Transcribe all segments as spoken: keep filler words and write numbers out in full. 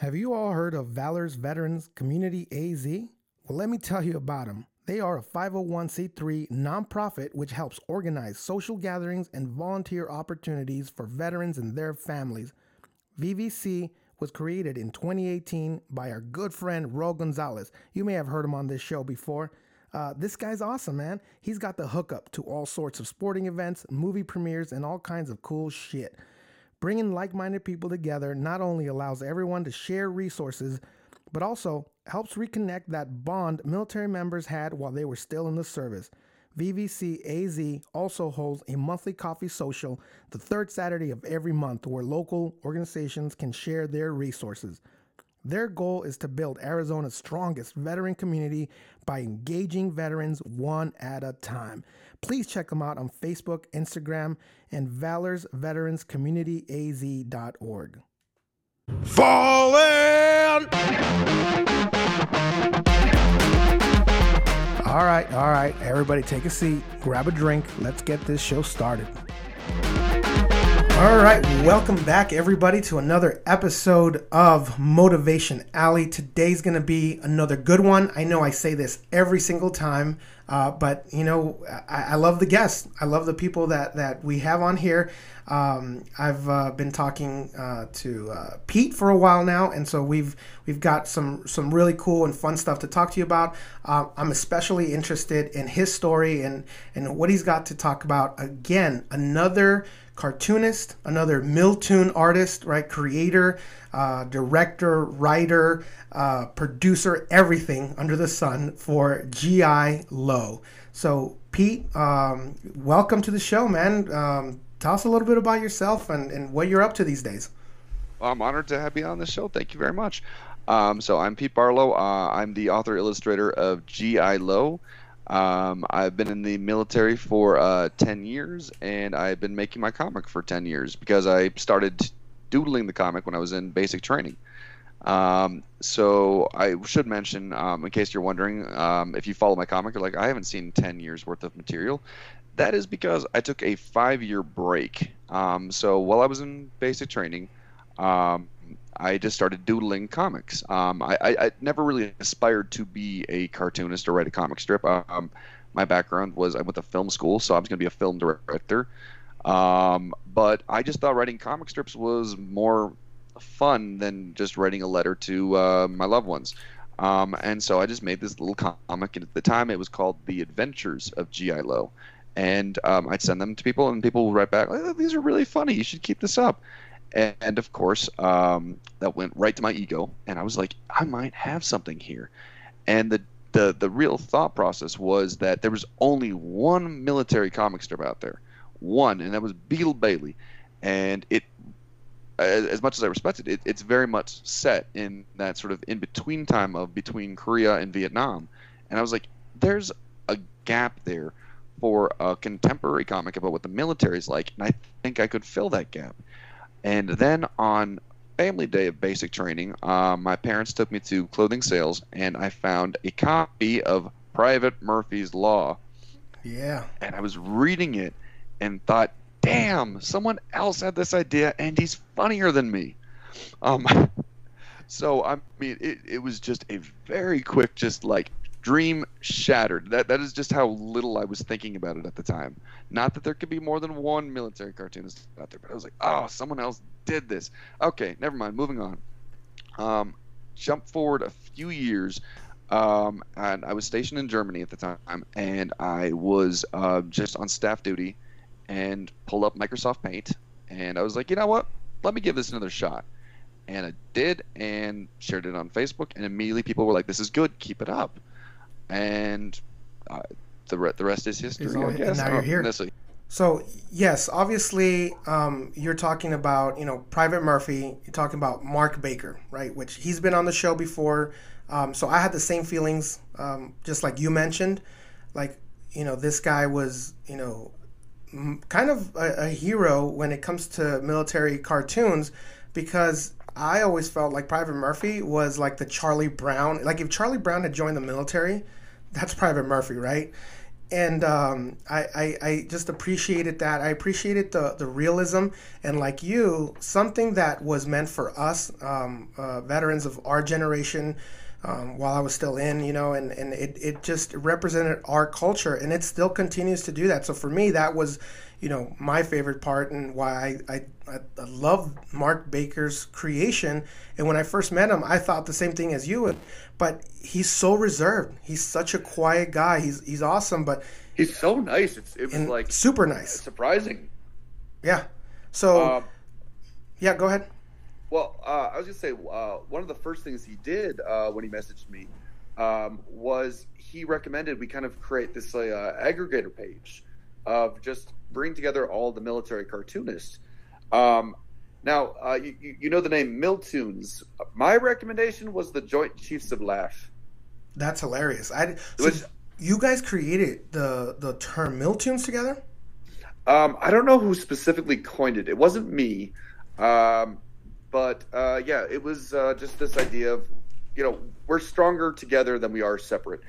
Have you all heard of Valor's Veterans Community A Z? Well, let me tell you about them. They are a five oh one c three nonprofit which helps organize social gatherings and volunteer opportunities for veterans and their families. V V C was created in twenty eighteen by our good friend Ro Gonzalez. You may have heard him on this show before. Uh, this guy's awesome, man. He's got the hookup to all sorts of sporting events, movie premieres, and all kinds of cool shit. Bringing like-minded people together not only allows everyone to share resources, but also helps reconnect that bond military members had while they were still in the service. V V C A Z also holds a monthly coffee social the third Saturday of every month where local organizations can share their resources. Their goal is to build Arizona's strongest veteran community by engaging veterans one at a time. Please check them out on Facebook, Instagram, and Valors Veterans Community A Z dot org. Falling! All right, all right, everybody take a seat, grab a drink, let's get this show started. All right, welcome back, everybody, to another episode of Motivation Alley. Today's going to be another good one. I know I say this every single time, uh, but, you know, I, I love the guests. I love the people that, that we have on here. Um, I've uh, been talking uh, to uh, Pete for a while now, and so we've we've got some, some really cool and fun stuff to talk to you about. Uh, I'm especially interested in his story and, and what he's got to talk about. Again, another cartoonist, another Miltoon artist, right? Creator, uh, director, writer, uh, producer, everything under the sun for G I. Lowe. So, Pete, um, welcome to the show, man. Um, tell us a little bit about yourself and, and what you're up to these days. Well, I'm honored to have you on the show. Thank you very much. Um, so, I'm Pete Barlow. Uh, I'm the author illustrator of G I. Lowe. Um, I've been in the military for uh, ten years, and I've been making my comic for ten years because I started doodling the comic when I was in basic training. Um, so I should mention, um, in case you're wondering, um, if you follow my comic, you're like, I haven't seen ten years worth of material. That is because I took a five-year break. Um, so while I was in basic training, um, I just started doodling comics. Um, I, I, I never really aspired to be a cartoonist or write a comic strip. Um, my background was I went to film school, so I was going to be a film director. Um, but I just thought writing comic strips was more fun than just writing a letter to uh, my loved ones. Um, and so I just made this little comic, and at the time it was called The Adventures of G I. Lowe. And um, I'd send them to people, and people would write back, oh, these are really funny, you should keep this up. And, of course, um, that went right to my ego, and I was like, I might have something here. And the, the the real thought process was that there was only one military comic strip out there, one, and that was Beetle Bailey. And it, as, as much as I respected it, it's very much set in that sort of in-between time of between Korea and Vietnam. And I was like, there's a gap there for a contemporary comic about what the military is like, and I think I could fill that gap. And then on family day of basic training, uh, my parents took me to clothing sales, and I found a copy of Private Murphy's Law. Yeah. And I was reading it and thought, damn, someone else had this idea, and he's funnier than me. Um, so, I mean, it, it was just a very quick, just like, dream shattered. That that is just how little I was thinking about it at the time. Not that there could be more than one military cartoonist out there, but I was like, oh, someone else did this. Okay, never mind. Moving on. Um, jump forward a few years, um, and I was stationed in Germany at the time, and I was uh, just on staff duty, and pulled up Microsoft Paint, and I was like, you know what? Let me give this another shot, and I did, and shared it on Facebook, and immediately people were like, this is good. Keep it up. And uh, the re- the rest is history. All, I guess. And now you're here. Necessarily. So yes, obviously, um, you're talking about you know Private Murphy. You're talking about Mark Baker, right? Which he's been on the show before. Um, so I had the same feelings, um, just like you mentioned. Like you know, this guy was you know m- kind of a, a hero when it comes to military cartoons, because I always felt like Private Murphy was like the Charlie Brown. Like if Charlie Brown had joined the military. That's Private Murphy, right? And um, I, I, I just appreciated that. I appreciated the, the realism. And like you, something that was meant for us, um, uh, veterans of our generation, um, while I was still in, you know, and, and it, it just represented our culture. And it still continues to do that. So for me, that was, you know, my favorite part and why I, I, I love Mark Baker's creation. And when I first met him, I thought the same thing as you. But he's so reserved. He's such a quiet guy. He's he's awesome. But he's so nice. It's it was like super nice. Surprising. Yeah. So um, yeah, go ahead. Well, uh, I was gonna say uh, one of the first things he did uh, when he messaged me um, was he recommended we kind of create this uh, aggregator page of just bring together all the military cartoonists. Um, now, uh, you, you know the name Miltoons. My recommendation was the Joint Chiefs of Laugh. That's hilarious. I so Which, you guys created the the term Miltoons together? Um, I don't know who specifically coined it. It wasn't me, um, but uh, yeah, it was uh, just this idea of, you know, we're stronger together than we are separate.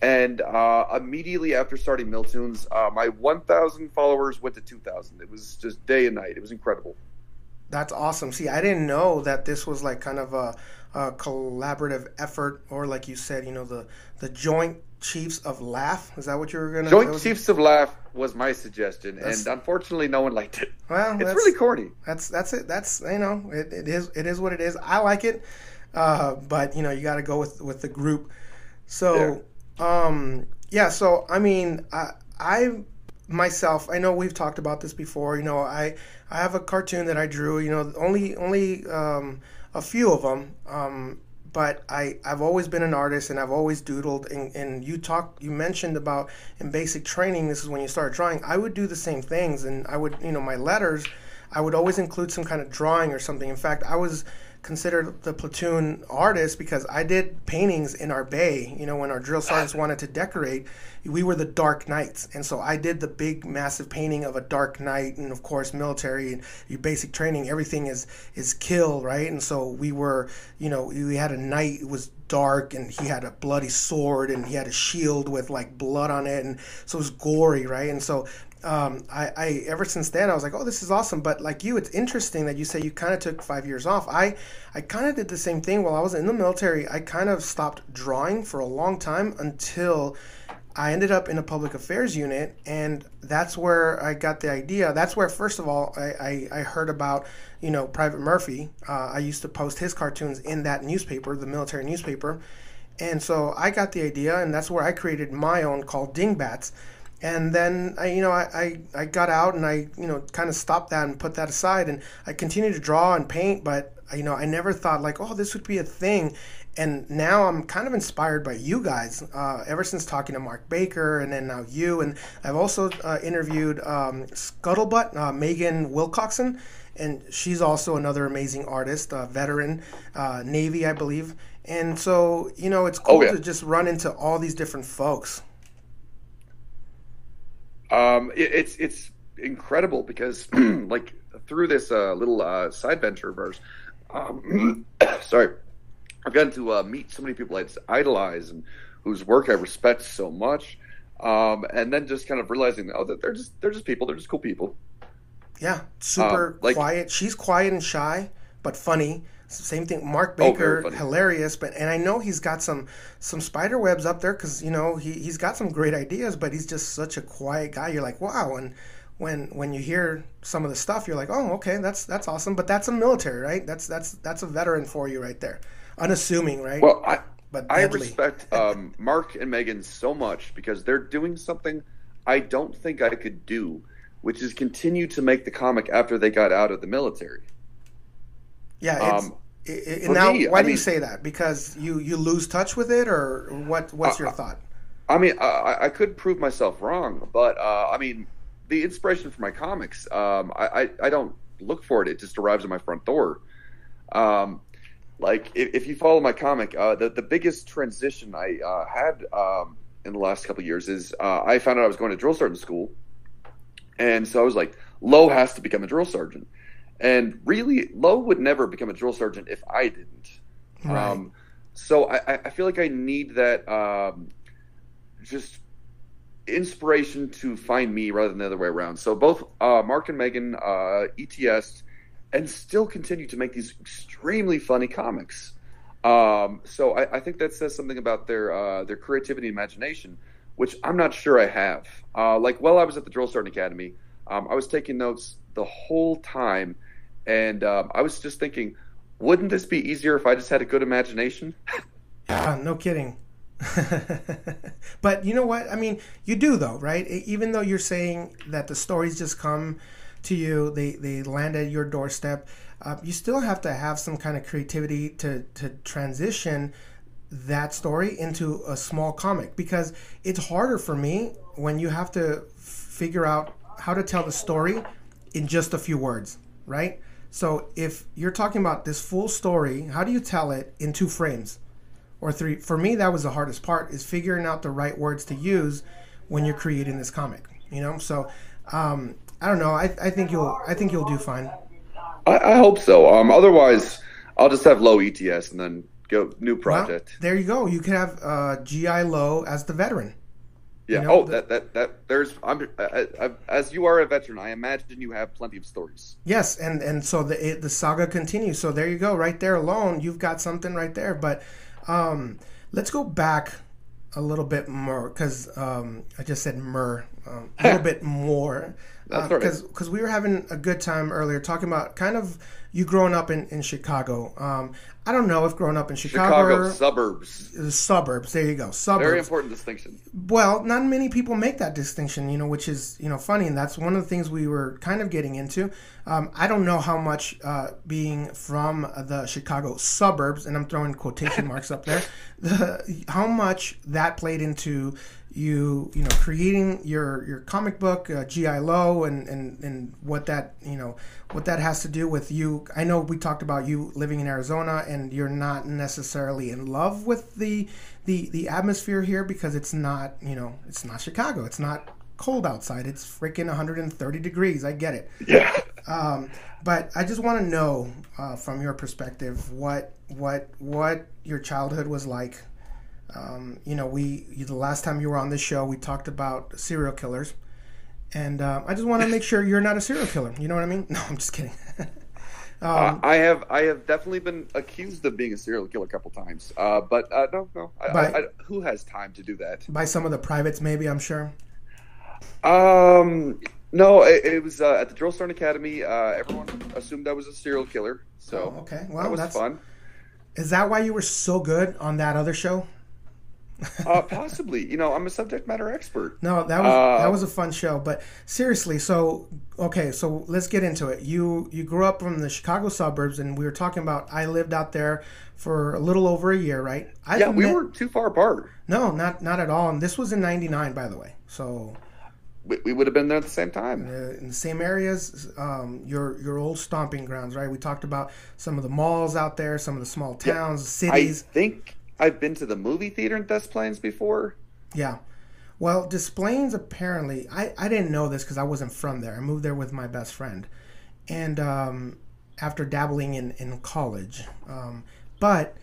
And uh, immediately after starting Miltoons, uh, my one thousand followers went to two thousand. It was just day and night. It was incredible. That's awesome. See, I didn't know that this was like kind of a, a collaborative effort, or like you said, you know, the, the Joint Chiefs of Laugh. Is that what you were going to Joint was... Chiefs of Laugh was my suggestion, that's... and unfortunately no one liked it. Well, it's that's, really corny. That's that's it. That's, you know, it, it is it is what it is. I like it, uh, but, you know, you got to go with, with the group. So... There. Um, yeah, so, I mean, I, I, myself, I know we've talked about this before, you know, I, I have a cartoon that I drew, you know, only, only, um, a few of them, um, but I, I've always been an artist and I've always doodled, and, and you talk, you mentioned about in basic training, this is when you start drawing, I would do the same things, and I would, you know, my letters, I would always include some kind of drawing or something. In fact, I was considered the platoon artist because I did paintings in our bay. You know, when our drill sergeants wanted to decorate, we were the Dark Knights. And so I did the big, massive painting of a Dark Knight. And, of course, military and your basic training, everything is, is kill, right? And so we were, you know, we had a knight. It was dark, and he had a bloody sword, and he had a shield with, like, blood on it. And so it was gory, right? And so... Um, I, I ever since then I was like, oh, this is awesome. But like you, it's interesting that you say you kind of took five years off. I, I kind of did the same thing while I was in the military. I kind of stopped drawing for a long time until I ended up in a public affairs unit, and that's where I got the idea. That's where, first of all, I, I, I heard about, you know, Private Murphy. Uh, I used to post his cartoons in that newspaper, the military newspaper, and so I got the idea, and that's where I created my own called Dingbats. And then, I, you know, I, I, I got out and I, you know, kind of stopped that and put that aside. And I continued to draw and paint, but, you know, I never thought like, oh, this would be a thing. And now I'm kind of inspired by you guys uh, ever since talking to Mark Baker and then now you. And I've also uh, interviewed um, Scuttlebutt, uh, Megan Wilcoxon. And she's also another amazing artist, a veteran, uh, Navy, I believe. And so, you know, it's cool oh, yeah. to just run into all these different folks. Um, it, it's, it's incredible because like through this, uh, little, uh, side venture of ours, um, sorry, I've gotten to, uh, meet so many people I idolize and whose work I respect so much. Um, and then just kind of realizing, oh, that they're just, they're just people. They're just cool people. Yeah. Super um, like, quiet. She's quiet and shy, but funny. Same thing, Mark Baker, oh, hilarious, but and I know he's got some some spider webs up there because you know he he's got some great ideas, but he's just such a quiet guy. You're like, wow, and when when you hear some of the stuff, you're like, oh, okay, that's that's awesome, but that's a military, right? That's that's that's a veteran for you right there, unassuming, right? Well, I but I deadly. respect um, Mark and Megan so much because they're doing something I don't think I could do, which is continue to make the comic after they got out of the military. Yeah. It's, um, it, it, now, me, why I do mean, you say that? Because you, you lose touch with it, or what? What's uh, your thought? I mean, I, I could prove myself wrong, but uh, I mean, the inspiration for my comics, um, I, I, I don't look for it. It just arrives at my front door. Um, like if, if you follow my comic, uh, the the biggest transition I uh, had um, in the last couple of years is uh, I found out I was going to drill sergeant school, and so I was like, Lowe has to become a drill sergeant. And really, Lowe would never become a drill sergeant if I didn't. Right. Um, so I, I feel like I need that um, just inspiration to find me rather than the other way around. So both uh, Mark and Megan uh, E T S and still continue to make these extremely funny comics. Um, so I, I think that says something about their uh, their creativity and imagination, which I'm not sure I have. Uh, like while I was at the Drill Sergeant Academy, um, I was taking notes the whole time, and um, I was just thinking, wouldn't this be easier if I just had a good imagination? Yeah, no kidding. But you know what? I mean, you do though, right? Even though you're saying that the stories just come to you, they, they land at your doorstep, uh, you still have to have some kind of creativity to, to transition that story into a small comic, because it's harder for me when you have to figure out how to tell the story in just a few words, right? So if you're talking about this full story, how do you tell it in two frames or three? For me, that was the hardest part, is figuring out the right words to use when you're creating this comic, you know? So um, I don't know. I, I think you'll I think you'll do fine. I, I hope so. Um, otherwise, I'll just have low E T S and then go new project. Well, there you go. You could have uh, G I. Lowe as the veteran. Yeah. You know, oh, the, that that that there's. I'm I, I, as you are a veteran, I imagine you have plenty of stories. Yes, and and so the it, the saga continues. So there you go. Right there alone, you've got something right there. But um, let's go back a little bit more, because um, I just said mer um, a little bit more, because uh, because we were having a good time earlier talking about kind of you growing up in in Chicago. Um, I don't know if growing up in Chicago, Chicago suburbs, the suburbs. There you go, suburbs. Very important distinction. Well, not many people make that distinction, you know, which is you know funny, and that's one of the things we were kind of getting into. Um, I don't know how much uh, being from the Chicago suburbs, and I'm throwing quotation marks up there, the, how much that played into you, you know, creating your your comic book, uh, G I. Lowe, and and and what that you know what that has to do with you. I know we talked about you living in Arizona and. And you're not necessarily in love with the, the the atmosphere here because it's not, you know, it's not Chicago. It's not cold outside. It's freaking one hundred thirty degrees. I get it. Yeah. Um, but I just want to know uh, from your perspective what what what your childhood was like. Um, you know, we you, the last time you were on this show, we talked about serial killers, and uh, I just want to make sure you're not a serial killer. You know what I mean? No, I'm just kidding. Um, uh, I have I have definitely been accused of being a serial killer a couple times, uh, but uh, no, no. I, by, I, I, who has time to do that? By some of the privates, maybe, I'm sure. Um, no, it, it was uh, at the Drill Sergeant Academy. Uh, everyone assumed I was a serial killer, so oh, okay. Well, that was that's, fun. Is that why you were so good on that other show? uh, possibly. You know, I'm a subject matter expert. No, that was uh, that was a fun show. But seriously, so okay, so let's get into it. You you grew up from the Chicago suburbs, and we were talking about I lived out there for a little over a year, right? I yeah, we met, weren't too far apart. No, not not at all. And this was in ninety-nine, by the way. So we, we would have been there at the same time, uh, in the same areas. Um, your your old stomping grounds, right? We talked about some of the malls out there, some of the small towns, yeah, cities. I think. I've been to the movie theater in Des Plaines before. Yeah. Well, Des Plaines apparently, I, I didn't know this because I wasn't from there. I moved there with my best friend. And um, after dabbling in, in college. Um, but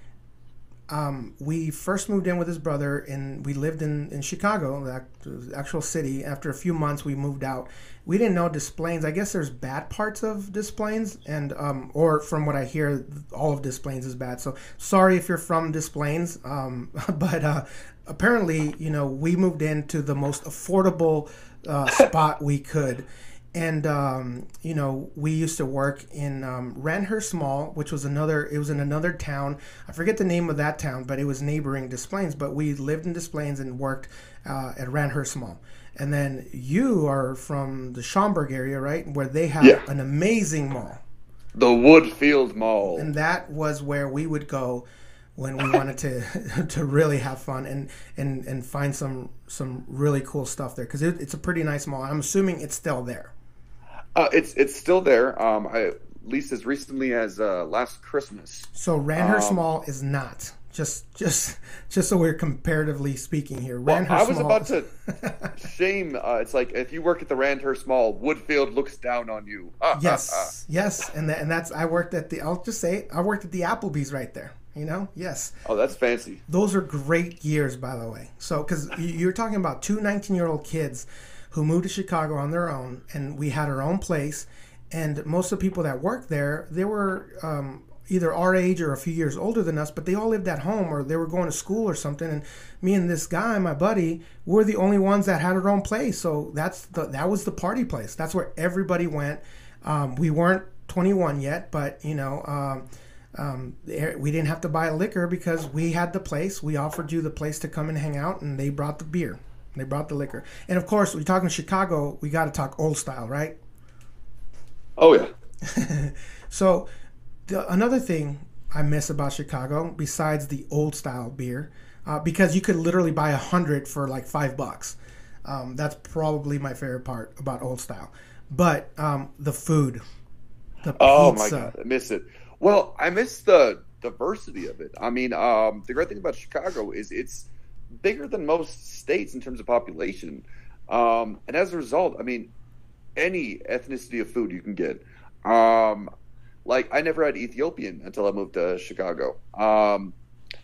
um, we first moved in with his brother, and we lived in, in Chicago, the actual city. After a few months, we moved out. We didn't know Des Plaines. I guess there's bad parts of Des Plaines, and um, or from what I hear, all of Des Plaines is bad. So sorry if you're from Des Plaines, um, but uh, apparently, you know, we moved into the most affordable uh, spot we could, and um, you know, we used to work in um, Ranhurst Mall, which was another. It was in another town. I forget the name of that town, but it was neighboring Des Plaines. But we lived in Des Plaines and worked uh, at Ranhurst Mall. And then you are from the Schaumburg area, right? Where they have yeah. an amazing mall. The Woodfield Mall. And that was where we would go when we wanted to to really have fun and, and, and find some some really cool stuff there. Because it, it's a pretty nice mall. I'm assuming it's still there. Uh, it's it's still there. Um, I, at least as recently as uh, last Christmas. So Ranhurst um, Mall is not. Just, just, just so we're comparatively speaking here. Well, I was Mall. about to shame. Uh, it's like if you work at the Ranhurst Mall, Woodfield looks down on you. Uh, yes, uh, uh. yes, and that, and that's. I worked at the. I'll just say it, I worked at the Applebee's right there. You know, yes. Oh, that's fancy. Those are great years, by the way. So, because you're talking about two nineteen-year-old kids who moved to Chicago on their own, and we had our own place. And most of the people that worked there, they were um, either our age or a few years older than us, but they all lived at home or they were going to school or something. And me and this guy, my buddy, were the only ones that had our own place. So that's the, that was the party place. That's where everybody went. Um, we weren't twenty-one yet, but, you know... Um, Um, we didn't have to buy liquor because we had the place. We offered you the place to come and hang out, and they brought the beer. They brought the liquor. And, of course, we're talking Chicago. We got to talk old style, right? Oh, yeah. So the, another thing I miss about Chicago, besides the old style beer, uh, because you could literally buy a hundred for like five bucks. Um, that's probably my favorite part about old style. But um, the food, the oh, pizza. Oh, my God. I miss it. Well, I miss the diversity of it. I mean, um, the great thing about Chicago is it's bigger than most states in terms of population. Um, and as a result, I mean, any ethnicity of food you can get. Um, like, I never had Ethiopian until I moved to Chicago. Um,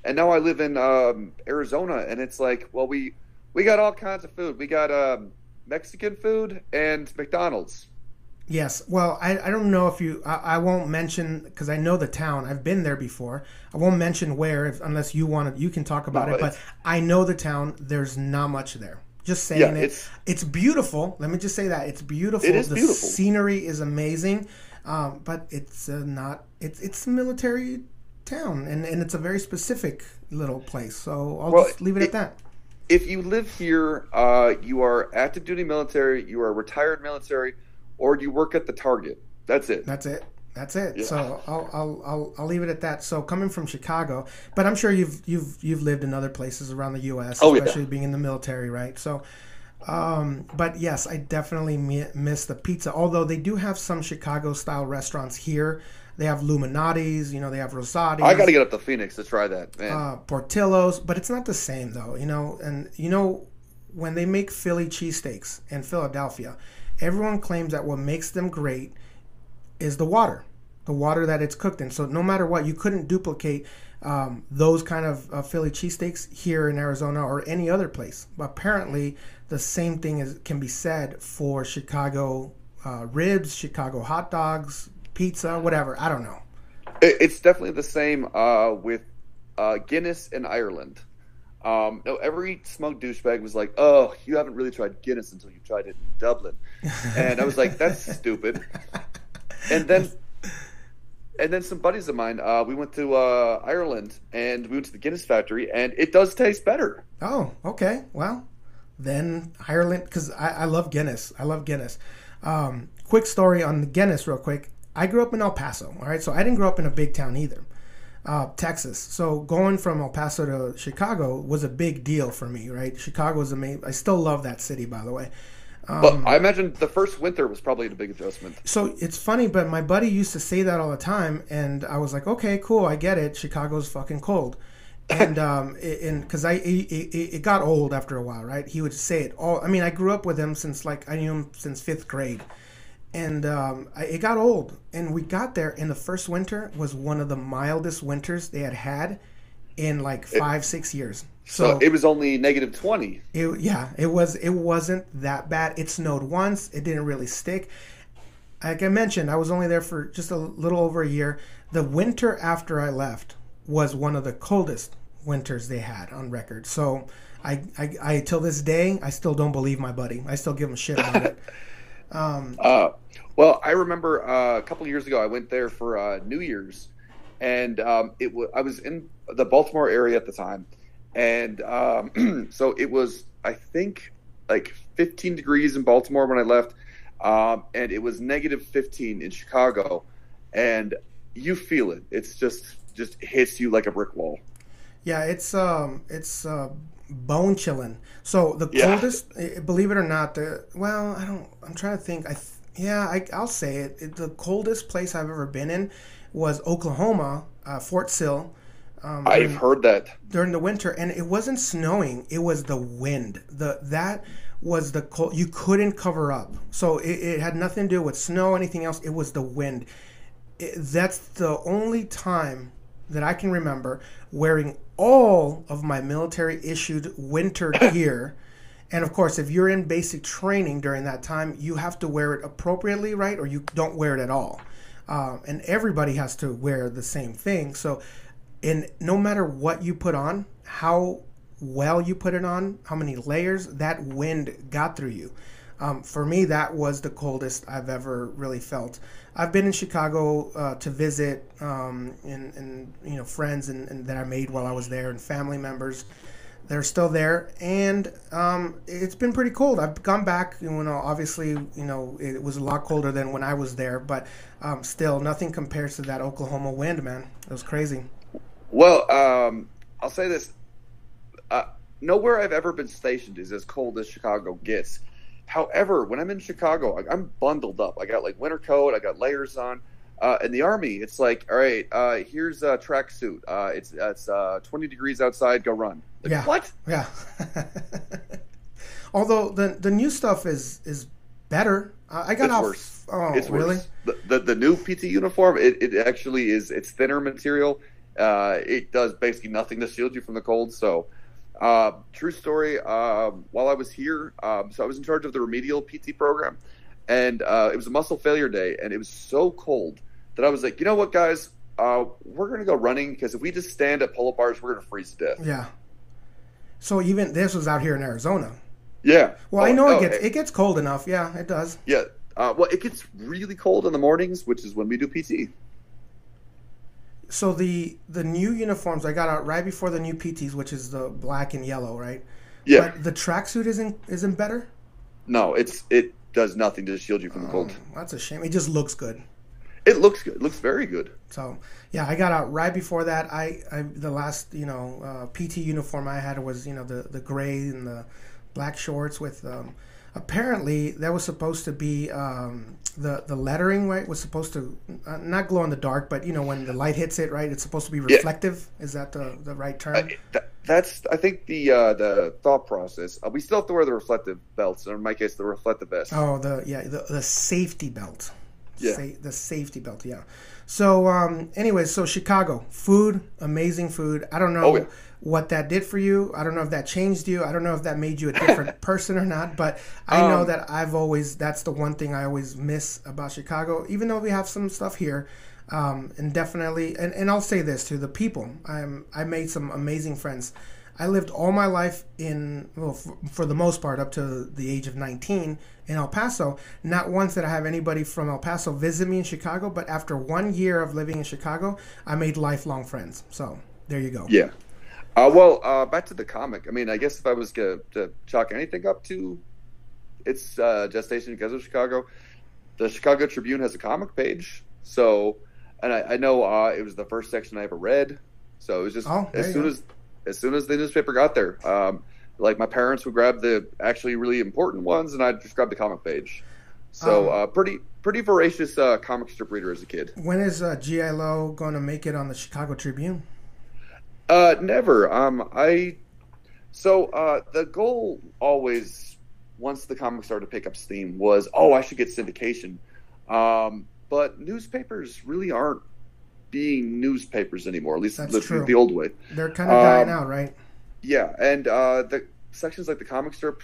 and now I live in um, Arizona, and it's like, well, we, we got all kinds of food. We got um, Mexican food and McDonald's. Yes. Well, I, I don't know if you, I, I won't mention, because I know the town. I've been there before. I won't mention where, if, unless you want to, you can talk about no, it. But I know the town. There's not much there. Just saying yeah, it. It's, it's beautiful. Let me just say that. It's beautiful. It is the beautiful. The scenery is amazing. Um, but it's uh, not, it's it's a military town. And, and it's a very specific little place. So I'll well, just leave it, it at that. If you live here, uh, you are active duty military, you are retired military, or do you work at the Target? That's it. That's it. That's it. Yeah. So I'll, I'll I'll I'll leave it at that. So coming from Chicago, but I'm sure you've you've you've lived in other places around the U S, oh, especially yeah. being in the military, right? So, um, but yes, I definitely miss the pizza. Although they do have some Chicago style restaurants here. They have Luminati's, you know, they have Rosati's. I got to get up to Phoenix to try that. Man. Uh, Portillo's, but it's not the same though, you know. And you know, when they make Philly cheesesteaks in Philadelphia, everyone claims that what makes them great is the water, the water that it's cooked in. So no matter what, you couldn't duplicate um, those kind of uh, Philly cheesesteaks here in Arizona or any other place. But apparently, the same thing is, can be said for Chicago uh, ribs, Chicago hot dogs, pizza, whatever. I don't know. It's definitely the same uh, with uh, Guinness in Ireland. Um, no, every smug douchebag was like, "Oh, you haven't really tried Guinness until you tried it in Dublin," and I was like, "That's stupid." And then, and then some buddies of mine, uh, we went to uh, Ireland and we went to the Guinness factory, and it does taste better. Oh, okay. Well, then Ireland, because I, I love Guinness. I love Guinness. Um, quick story on the Guinness, real quick. I grew up in El Paso. All right, so I didn't grow up in a big town either. Uh, Texas. So going from El Paso to Chicago was a big deal for me, right? Chicago was amazing. I still love that city, by the way. Um, well, I imagine the first winter was probably the big adjustment. So it's funny, but my buddy used to say that all the time, and I was like, okay, cool, I get it. Chicago's fucking cold. And um, because I it, it, it got old after a while, right? He would say it all. I mean, I grew up with him since like I knew him since fifth grade. And um, it got old, and we got there, and the first winter was one of the mildest winters they had had in like five, it, six years. So, so it was only negative twenty. It, yeah, it was. It wasn't that bad. It snowed once. It didn't really stick. Like I mentioned, I was only there for just a little over a year. The winter after I left was one of the coldest winters they had on record. So I, I, I till this day, I still don't believe my buddy. I still give him shit about it. Um, uh, well, I remember uh, a couple of years ago, I went there for uh, New Year's, and um, it w- I was in the Baltimore area at the time, and um, so it was, I think, like fifteen degrees in Baltimore when I left, um, and it was negative fifteen in Chicago, and you feel it. It's just just hits you like a brick wall. Yeah, it's um, it's. Uh... bone chilling. So the yeah. coldest, believe it or not, the well, I don't. I'm trying to think. I th- yeah, I, I'll say it. it. The coldest place I've ever been in was Oklahoma, uh, Fort Sill. Um, I've during, heard that during the winter, and it wasn't snowing. It was the wind. The that was the cold. You couldn't cover up. So it, it had nothing to do with snow, anything else. It was the wind. It, that's the only time that I can remember wearing all of my military-issued winter gear. And, of course, if you're in basic training during that time, you have to wear it appropriately, right, or you don't wear it at all. Um, and everybody has to wear the same thing. So in no matter what you put on, how well you put it on, how many layers, that wind got through you. Um, for me, that was the coldest I've ever really felt. I've been in Chicago uh, to visit um, and, and you know friends and, and that I made while I was there, and family members. They're still there, and um, it's been pretty cold. I've gone back, you know, obviously, you know, it was a lot colder than when I was there, but um, still, nothing compares to that Oklahoma wind, man. It was crazy. Well, um, I'll say this. Uh, nowhere I've ever been stationed is as cold as Chicago gets. However, when I'm in Chicago, I'm bundled up. I got, like, winter coat. I got layers on. Uh, in the Army, it's like, all right, uh, here's a tracksuit. Uh, it's it's uh, twenty degrees outside. Go run. Like, yeah. What? Yeah. Although the the new stuff is is better. Uh, I got it's off. Worse. Oh, it's really? Worse. The, the the new P T uniform, it, it actually is. It's thinner material. Uh, it does basically nothing to shield you from the cold. So, uh, true story. Uh, while I was here, um, so I was in charge of the remedial P T program, and uh, it was a muscle failure day, and it was so cold that I was like, you know what, guys, uh, we're going to go running, because if we just stand at pull-up bars, we're going to freeze to death. Yeah. So even this was out here in Arizona. Yeah. Well, oh, I know oh, it gets hey. it gets cold enough. Yeah, it does. Yeah. Uh, well, it gets really cold in the mornings, which is when we do P T. So the the new uniforms I got out right before the new P Ts, which is the black and yellow, right? Yeah. But the tracksuit isn't isn't better? No, it's it does nothing to shield you from oh, the cold. That's a shame. It just looks good. It looks good. It looks very good. So, yeah, I got out right before that. I, I the last, you know, uh, P T uniform I had was, you know, the, the gray and the black shorts with, um, apparently, that was supposed to be, um, the, the lettering, right, was supposed to, uh, not glow in the dark, but, you know, when the light hits it, right, it's supposed to be reflective. Yeah. Is that the, the right term? Uh, th- that's, I think, the uh, the thought process. Uh, we still have to wear the reflective belts, or in my case, the reflective vest. Oh, the yeah, the, the safety belt. Yeah. Sa- the safety belt, yeah. So, um, anyway, so Chicago, food, amazing food. I don't know oh, yeah. what that did for you. I don't know if that changed you. I don't know if that made you a different person or not. But I um, know that I've always, that's the one thing I always miss about Chicago, even though we have some stuff here. Um, and definitely, and, and I'll say this to the people. I'm, I made some amazing friends. I lived all my life in, well, for, for the most part, up to the age of nineteen in El Paso. Not once did I have anybody from El Paso visit me in Chicago, but after one year of living in Chicago, I made lifelong friends. So there you go. Yeah. Uh, well, uh, back to the comic. I mean, I guess if I was going to chalk anything up to its uh, gestation because of Chicago, the Chicago Tribune has a comic page. So, and I, I know uh, it was the first section I ever read. So it was just oh, as soon go. as... As soon as the newspaper got there, um, like my parents would grab the actually really important ones, and I'd just grab the comic page. So um, uh, pretty pretty voracious uh, comic strip reader as a kid. When is uh, G I. Lowe going to make it on the Chicago Tribune? Uh, never. Um, I so uh, the goal always, once the comic started to pick up steam, was oh I should get syndication. Um, but newspapers really aren't being newspapers anymore, at least the, the old way. They're kind of dying um, out, right? Yeah, and uh, the sections like the comic strip,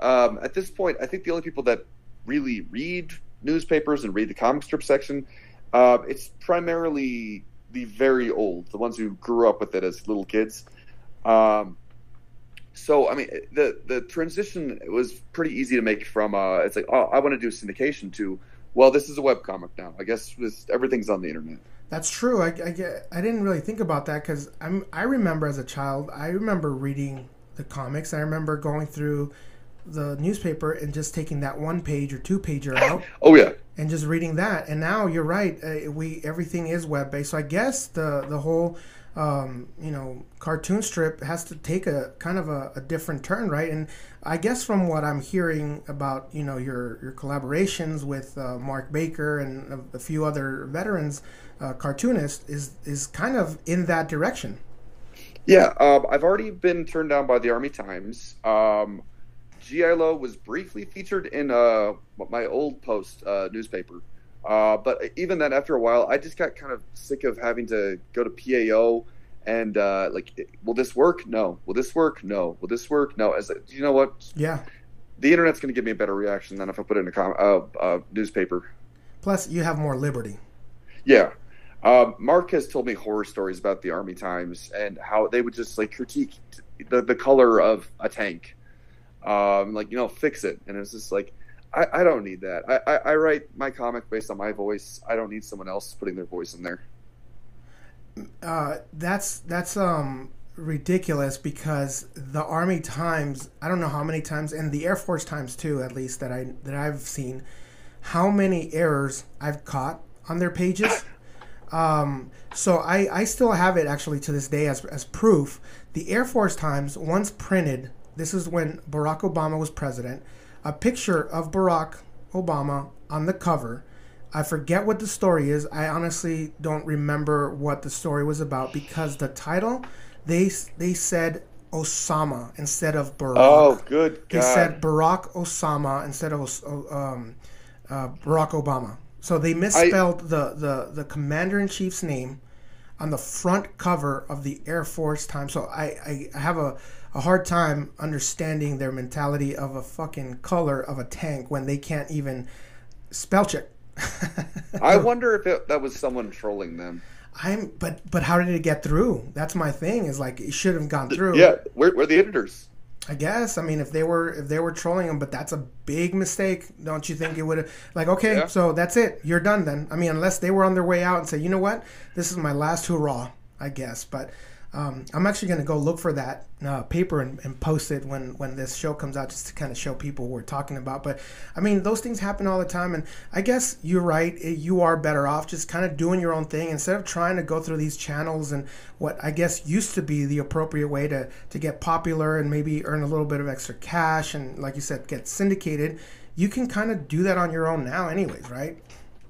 um, at this point, I think the only people that really read newspapers and read the comic strip section, uh, it's primarily the very old, the ones who grew up with it as little kids. Um, so, I mean, the, the transition was pretty easy to make from, uh, it's like, oh, I want to do syndication to, well, this is a webcomic now. I guess this, everything's on the internet. That's true. I, I, get, I didn't really think about that because I'm. I remember as a child, I remember reading the comics. I remember going through the newspaper and just taking that one page or two pager out. Oh yeah. And just reading that. And now you're right. Uh, we everything is web based. So I guess the the whole um, you know cartoon strip has to take a kind of a, a different turn, right? And I guess from what I'm hearing about you know your your collaborations with uh, Mark Baker and a, a few other veterans. Uh, cartoonist is is kind of in that direction. Yeah, uh, I've already been turned down by the Army Times. Um, G I Lowe was briefly featured in uh, my old Post uh, newspaper, Uh, but even then, after a while, I just got kind of sick of having to go to P A O and uh, like, will this work? No. Will this work? No. Will this work? No. As like, you know what? Yeah. The internet's going to give me a better reaction than if I put it in a com- uh, uh, newspaper. Plus, you have more liberty. Yeah. Um, Mark has told me horror stories about the Army times and how they would just like critique the, the color of a tank. Um, like, you know, fix it. And it was just like, I, I don't need that. I, I, I write my comic based on my voice. I don't need someone else putting their voice in there. Uh, that's that's um, ridiculous, because the Army Times, I don't know how many times, and the Air Force Times too, at least that I that I've seen, how many errors I've caught on their pages. Um, so I, I still have it actually to this day as as proof. The Air Force Times once printed. This is when Barack Obama was president. A picture of Barack Obama on the cover. I forget what the story is. I honestly don't remember what the story was about, because the title, they they said Osama instead of Barack. Oh, good God. They said Barack Osama instead of um, uh, Barack Obama. So they misspelled I, the, the, the commander-in-chief's name on the front cover of the Air Force Times. So I, I have a... a hard time understanding their mentality of a fucking color of a tank when they can't even spell check. I wonder if it, that was someone trolling them. I'm, but but how did it get through? That's my thing. Is like it should have gone through. Yeah, we're, we're the editors. I guess. I mean, if they were if they were trolling them, but that's a big mistake, don't you think? It would have like okay, yeah. So that's it. You're done then. I mean, unless they were on their way out and say, you know what, this is my last hurrah, I guess, but. Um, I'm actually going to go look for that uh, paper and, and post it when, when this show comes out, just to kind of show people what we're talking about. But, I mean, those things happen all the time. And I guess you're right. You are better off just kind of doing your own thing instead of trying to go through these channels and what I guess used to be the appropriate way to, to get popular and maybe earn a little bit of extra cash and, like you said, get syndicated. You can kind of do that on your own now anyways, right?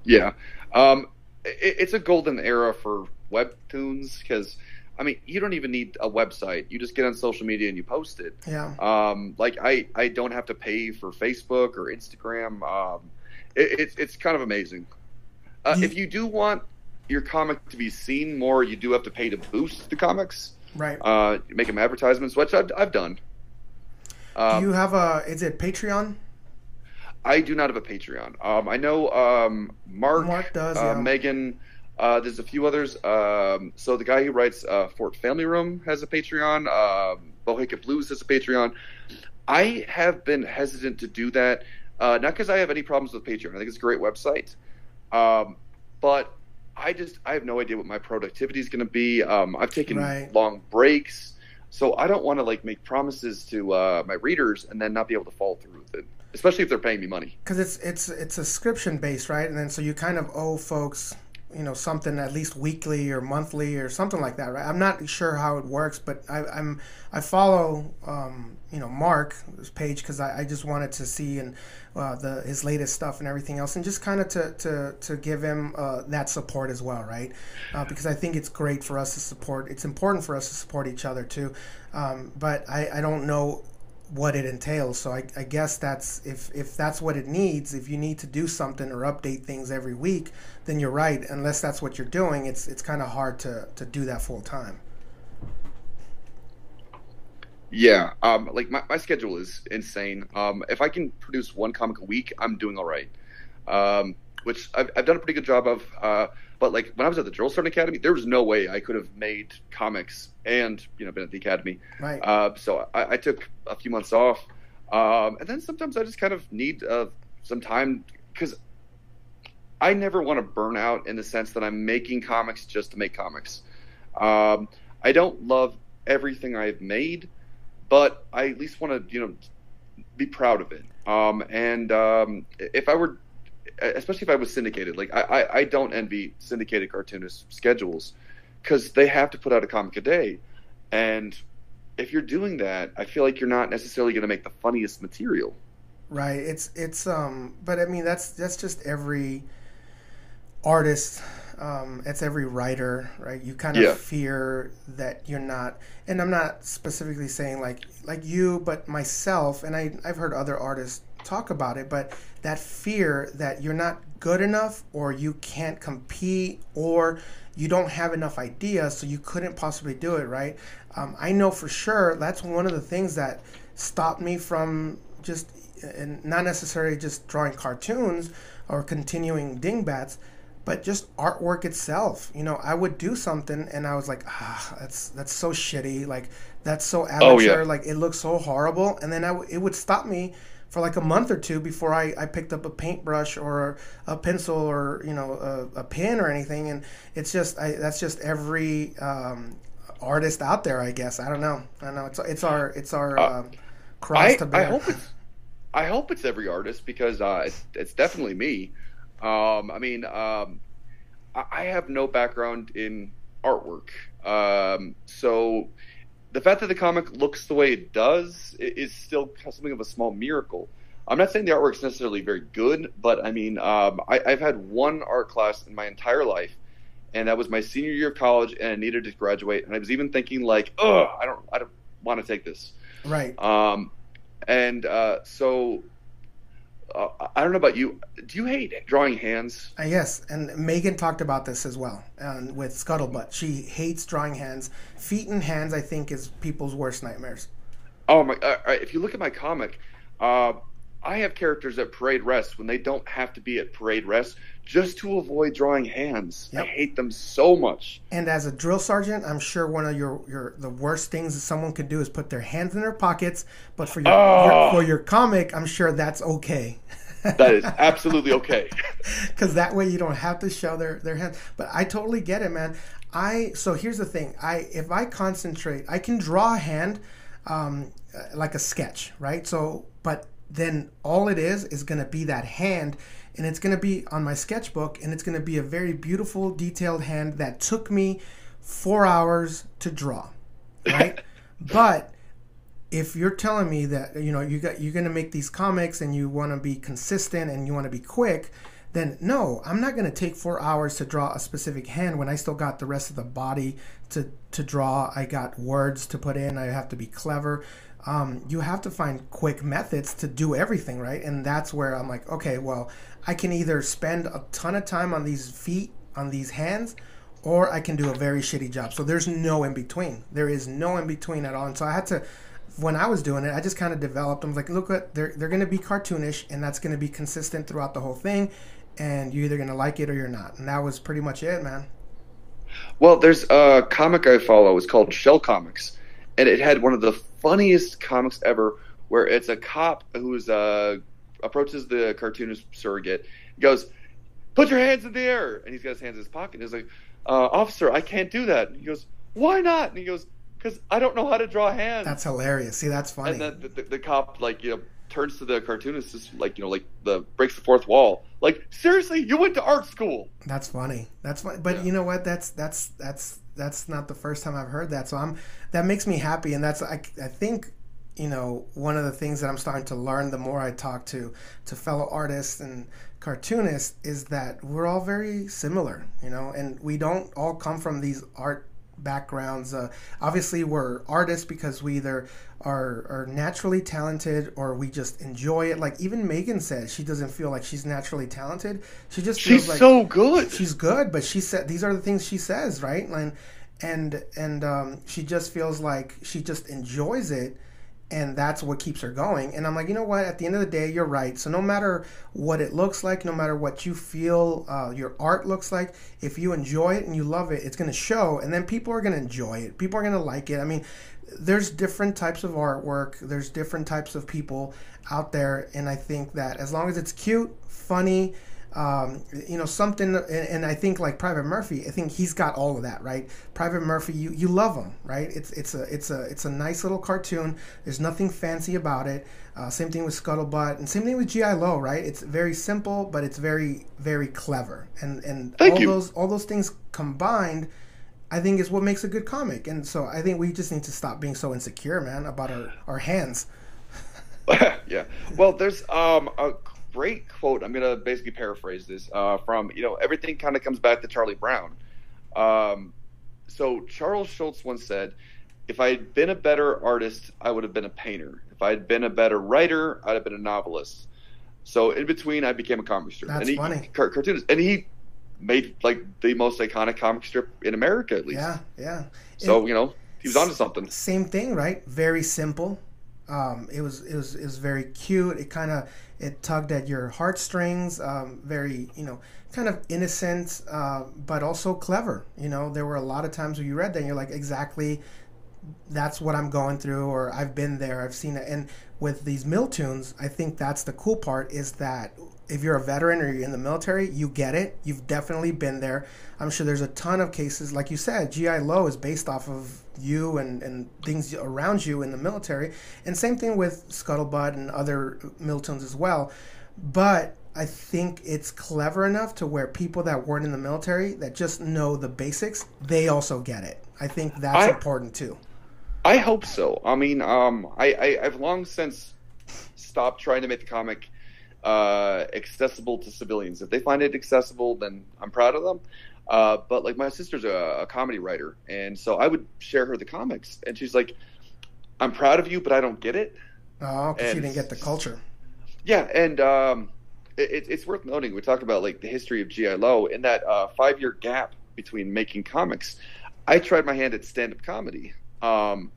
Yeah. Um, it, it's a golden era for webtoons because – I mean, you don't even need a website. You just get on social media and you post it. Yeah. Um, like I, I don't have to pay for Facebook or Instagram. Um, it, it's it's kind of amazing. Uh, you, if you do want your comic to be seen more, you do have to pay to boost the comics. Right. Uh, make them advertisements, which I've I've done. Um, do you have a? Is it Patreon? I do not have a Patreon. Um, I know um, Mark. Mark does. Uh, yeah. Megan. Uh, there's a few others. Um, so the guy who writes uh, Fort Family Room has a Patreon. Uh, Bohica Blues has a Patreon. I have been hesitant to do that, uh, not because I have any problems with Patreon. I think it's a great website. Um, but I just I have no idea what my productivity is going to be. Um, I've taken right. long breaks. So I don't want to like make promises to uh, my readers and then not be able to follow through with it, especially if they're paying me money. Because it's, it's, it's subscription-based, right? And then so you kind of owe folks – you know, something at least weekly or monthly or something like that, right? I'm not sure how it works, but I, I'm I follow um, you know Mark's page because I, I just wanted to see and uh, the his latest stuff and everything else, and just kind of to, to to give him uh, that support as well, right? Uh, because I think it's great for us to support. It's important for us to support each other too, um, but I, I don't know what it entails. So I, I guess that's if, if that's what it needs, if you need to do something or update things every week, then you're right. Unless that's what you're doing, it's it's kind of hard to, to do that full time. Yeah. Um, like my, my schedule is insane. Um, if I can produce one comic a week, I'm doing all right. Um, which I've, I've done a pretty good job of. Uh, but like when I was at the Drill Sergeant Academy, there was no way I could have made comics and, you know, been at the Academy. Right. Uh, so I, I took a few months off. Um, and then sometimes I just kind of need uh, some time because I never want to burn out in the sense that I'm making comics just to make comics. Um, I don't love everything I've made, but I at least want to, you know, be proud of it. Um, and um, if I were, especially if I was syndicated, like I, I, I don't envy syndicated cartoonist schedules because they have to put out a comic a day. And if you're doing that, I feel like you're not necessarily going to make the funniest material. Right. It's, it's, um, but I mean, that's, that's just every artist. Um, it's every writer, right? You kind of yeah. fear that you're not, and I'm not specifically saying like, like you, but myself. And I, I've heard other artists talk about it, but that fear that you're not good enough, or you can't compete, or you don't have enough ideas, so you couldn't possibly do it, right? Um, I know for sure that's one of the things that stopped me from just, and not necessarily just drawing cartoons or continuing Dingbats, but just artwork itself. You know, I would do something and I was like, ah, that's that's so shitty. Like, that's so amateur. Oh, yeah. Like, it looks so horrible. And then I w- it would stop me for like a month or two before I, I picked up a paintbrush or a pencil or, you know, a, a pen or anything. And it's just, I, that's just every um, artist out there, I guess. I don't know. I don't know. It's it's our it's our uh, um, cross I, to bear. I hope it's, I hope it's every artist, because uh, it's, it's definitely me. Um, I mean, um, I have no background in artwork. Um, so the fact that the comic looks the way it does is still something of a small miracle. I'm not saying the artwork's necessarily very good, but I mean, um, I, I've had one art class in my entire life, and that was my senior year of college, and I needed to graduate. And I was even thinking like, oh, I don't, I don't want to take this. Right. Um, and, uh, so, uh, I don't know about you. Do you hate drawing hands? Uh, yes. And Megan talked about this as well, um, with Scuttlebutt. She hates drawing hands. Feet and hands, I think, is people's worst nightmares. Oh my. Uh, if you look at my comic, uh, I have characters at parade rests when they don't have to be at parade rests just to avoid drawing hands. Yep. I hate them so much. And as a drill sergeant, I'm sure one of your, your the worst things that someone could do is put their hands in their pockets. But for your, oh. your for your comic, I'm sure that's okay. That is absolutely okay. Because that way you don't have to show their, their hands. But I totally get it, man. I so here's the thing. I if I concentrate, I can draw a hand um, like a sketch, right? So, but then all it is is going to be that hand, and it's going to be on my sketchbook, and it's going to be a very beautiful, detailed hand that took me four hours to draw, right? But if you're telling me that, you know, you got, you're going to make these comics and you want to be consistent and you want to be quick, then no, I'm not going to take four hours to draw a specific hand when I still got the rest of the body to, to draw. I got words to put in. I have to be clever. Um, you have to find quick methods to do everything, right? And that's where I'm like, okay, well, I can either spend a ton of time on these feet, on these hands, or I can do a very shitty job. So there's no in between. There is no in between at all. And so I had to, when I was doing it, I just kind of developed. I was like, look, they're, they're going to be cartoonish, and that's going to be consistent throughout the whole thing. And you're either going to like it or you're not. And that was pretty much it, man. Well, there's a comic I follow. It's called Shell Comics. And it had one of the funniest comics ever, where it's a cop who is uh, approaches the cartoonist surrogate. He goes, "Put your hands in the air," and he's got his hands in his pocket. And he's like, uh, "Officer, I can't do that." And he goes, "Why not?" And he goes, "Because I don't know how to draw hands." That's hilarious. See, that's funny. And then the, the, the cop, like, you know, turns to the cartoonist, just like, you know, like the breaks the fourth wall. Like, seriously, you went to art school. That's funny. That's funny. But yeah. You know what? That's that's that's. That's not the first time I've heard that. So I'm, that makes me happy. And that's, I, I think, you know, one of the things that I'm starting to learn the more I talk to, to fellow artists and cartoonists, is that we're all very similar, you know, and we don't all come from these art backgrounds. Uh, obviously we're artists because we either are, are naturally talented or we just enjoy it. Like even Megan says, she doesn't feel like she's naturally talented. She just feels she's like so good. She's good, but she said these are the things she says, right? And and and um, she just feels like she just enjoys it, and that's what keeps her going. And I'm like, you know what? At the end of the day, you're right. So no matter what it looks like, no matter what you feel uh, your art looks like, if you enjoy it and you love it, it's going to show. And then people are going to enjoy it. People are going to like it. I mean, there's different types of artwork. There's different types of people out there. And I think that as long as it's cute, funny, um, you know, something. And, and I think like Private Murphy, I think he's got all of that, right? Private Murphy, you, you love him, right? It's, it's a, it's a, it's a nice little cartoon. There's nothing fancy about it. Uh, same thing with Scuttlebutt and same thing with G I. Lowe, right? It's very simple, but it's very, very clever. And, and Thank all you. those, all those things combined, I think is what makes a good comic. And so I think we just need to stop being so insecure, man, about our, our hands. Yeah. Well, there's, um, a, great quote. I'm going to basically paraphrase this uh, from, you know, everything kind of comes back to Charlie Brown. Um, so Charles Schultz once said, if I had been a better artist, I would have been a painter. If I had been a better writer, I'd have been a novelist. So in between, I became a comic strip. That's and he, funny. Car- cartoonist. And he made like the most iconic comic strip in America, at least. Yeah, yeah. So, and you know, he was onto something. Same thing, right? Very simple. Um, it was it was it was very cute. It kind of it tugged at your heartstrings. Um, very you know kind of innocent, uh, but also clever. You know, there were a lot of times where you read that and you're like, exactly, that's what I'm going through, or I've been there, I've seen it. And with these Miltoons, I think that's the cool part, is that if you're a veteran or you're in the military, you get it. You've definitely been there. I'm sure there's a ton of cases. Like you said, G I. Lowe is based off of you and, and things around you in the military. And same thing with Scuttlebutt and other Miltoons as well. But I think it's clever enough to where people that weren't in the military, that just know the basics, they also get it. I think that's I, important too. I hope so. I mean, um, I, I, I've long since stopped trying to make the comic uh, accessible to civilians. If they find it accessible, then I'm proud of them. Uh, but like my sister's a, a comedy writer, and so I would share her the comics, and she's like, "I'm proud of you, but I don't get it." Oh, because you didn't get the culture. Yeah, and um, it, it's worth noting, we talked about like the history of G I. Lowe in that uh, five-year gap between making comics. I tried my hand at stand-up comedy, um,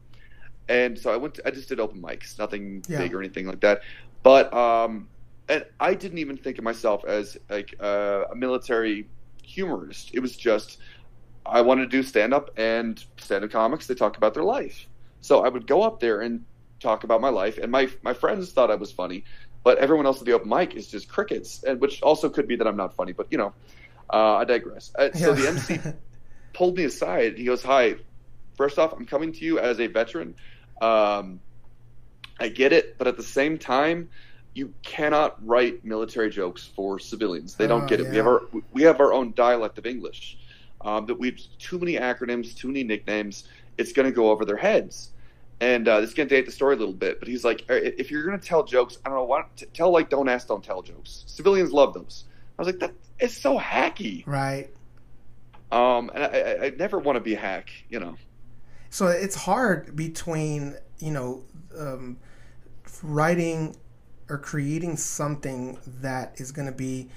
and so I went. To, I just did open mics, nothing yeah. big or anything like that. But um, and I didn't even think of myself as like uh, a military humorist. It was just, I wanted to do stand-up, and stand-up comics, they talk about their life. So I would go up there and talk about my life, and my my friends thought I was funny, but everyone else at the open mic is just crickets, and which also could be that I'm not funny, but you know, uh, I digress. Uh, so yeah. The M C pulled me aside. He goes, "Hi, first off, I'm coming to you as a veteran. Um, I get it, but at the same time, you cannot write military jokes for civilians. They don't oh, get it. Yeah. We have our we have our own dialect of English. Um, that we've too many acronyms, too many nicknames. It's going to go over their heads." And uh, this is going to date the story a little bit, but he's like, "If you're going to tell jokes, I don't know what tell like don't ask, don't tell jokes. Civilians love those." I was like, "That is so hacky." Right. Um, and I, I never want to be a hack, you know. So it's hard between you know um, writing. Or creating something that is going to be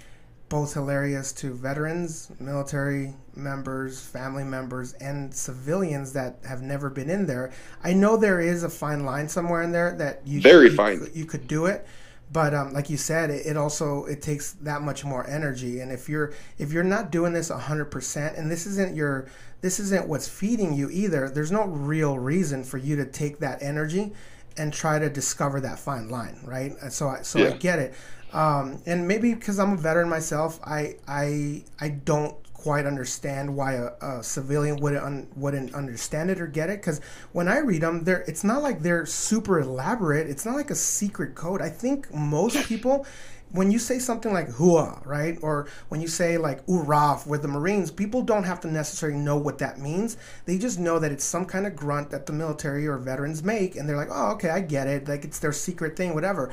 both hilarious to veterans, military members, family members, and civilians that have never been in there. I know there is a fine line somewhere in there that you very you, fine you, you could do it, but um, like you said, it, it also it takes that much more energy. And if you're if you're not doing this one hundred percent, and this isn't your this isn't what's feeding you either, there's no real reason for you to take that energy and try to discover that fine line, right? So I, so yeah. I get it. Um, and maybe because I'm a veteran myself, I I I don't quite understand why a, a civilian wouldn't un, wouldn't understand it or get it. Because when I read them, they're it's not like they're super elaborate. It's not like a secret code. I think most people, when you say something like "hua," right, or when you say like "oorah" with the Marines, people don't have to necessarily know what that means. They just know that it's some kind of grunt that the military or veterans make, and they're like, "Oh, okay, I get it." Like it's their secret thing, whatever.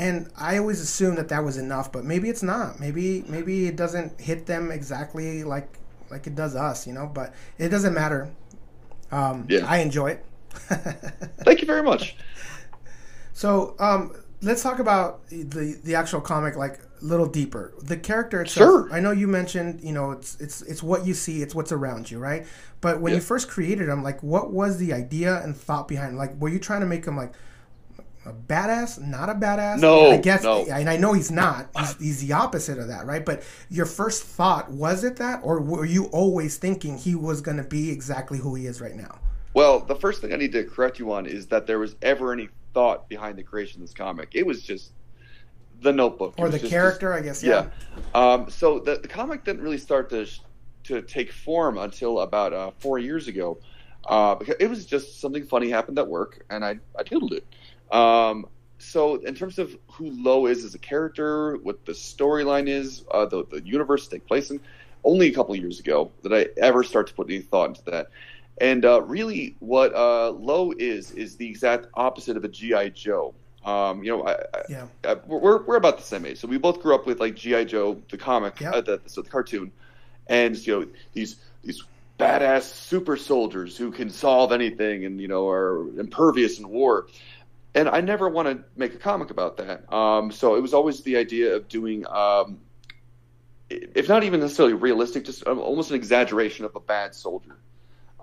And I always assumed that that was enough, but maybe it's not. Maybe maybe it doesn't hit them exactly like like it does us, you know. But it doesn't matter. Um, yeah. I enjoy it. Thank you very much. So um, let's talk about the the actual comic, like a little deeper. The character itself. Sure. I know you mentioned, you know, it's it's it's what you see, it's what's around you, right? But when yeah. you first created him, like, what was the idea and thought behind? Like, were you trying to make him like a badass, not a badass? No, I guess, no. And I know he's not. He's, he's the opposite of that, right? But your first thought, was it that? Or were you always thinking he was going to be exactly who he is right now? Well, the first thing I need to correct you on is that there was ever any thought behind the creation of this comic. It was just the notebook. Or the just, character, just, I guess. Yeah. yeah. Um, so the, the comic didn't really start to, to take form until about uh, four years ago. Uh, because it was just something funny happened at work, and I, I doodled it. Um, so in terms of who Lowe is as a character, what the storyline is, uh, the, the universe to take place in, only a couple of years ago did I ever start to put any thought into that. And, uh, really what, uh, Lowe is, is the exact opposite of a G I. Joe. Um, you know, I, yeah. I, I, we're, we're about the same age. So we both grew up with like G I. Joe, the comic, yep. uh, the, so the cartoon, and, you know, these, these badass super soldiers who can solve anything and, you know, are impervious in war. And I never want to make a comic about that. Um, so it was always the idea of doing, um, if not even necessarily realistic, just almost an exaggeration of a bad soldier.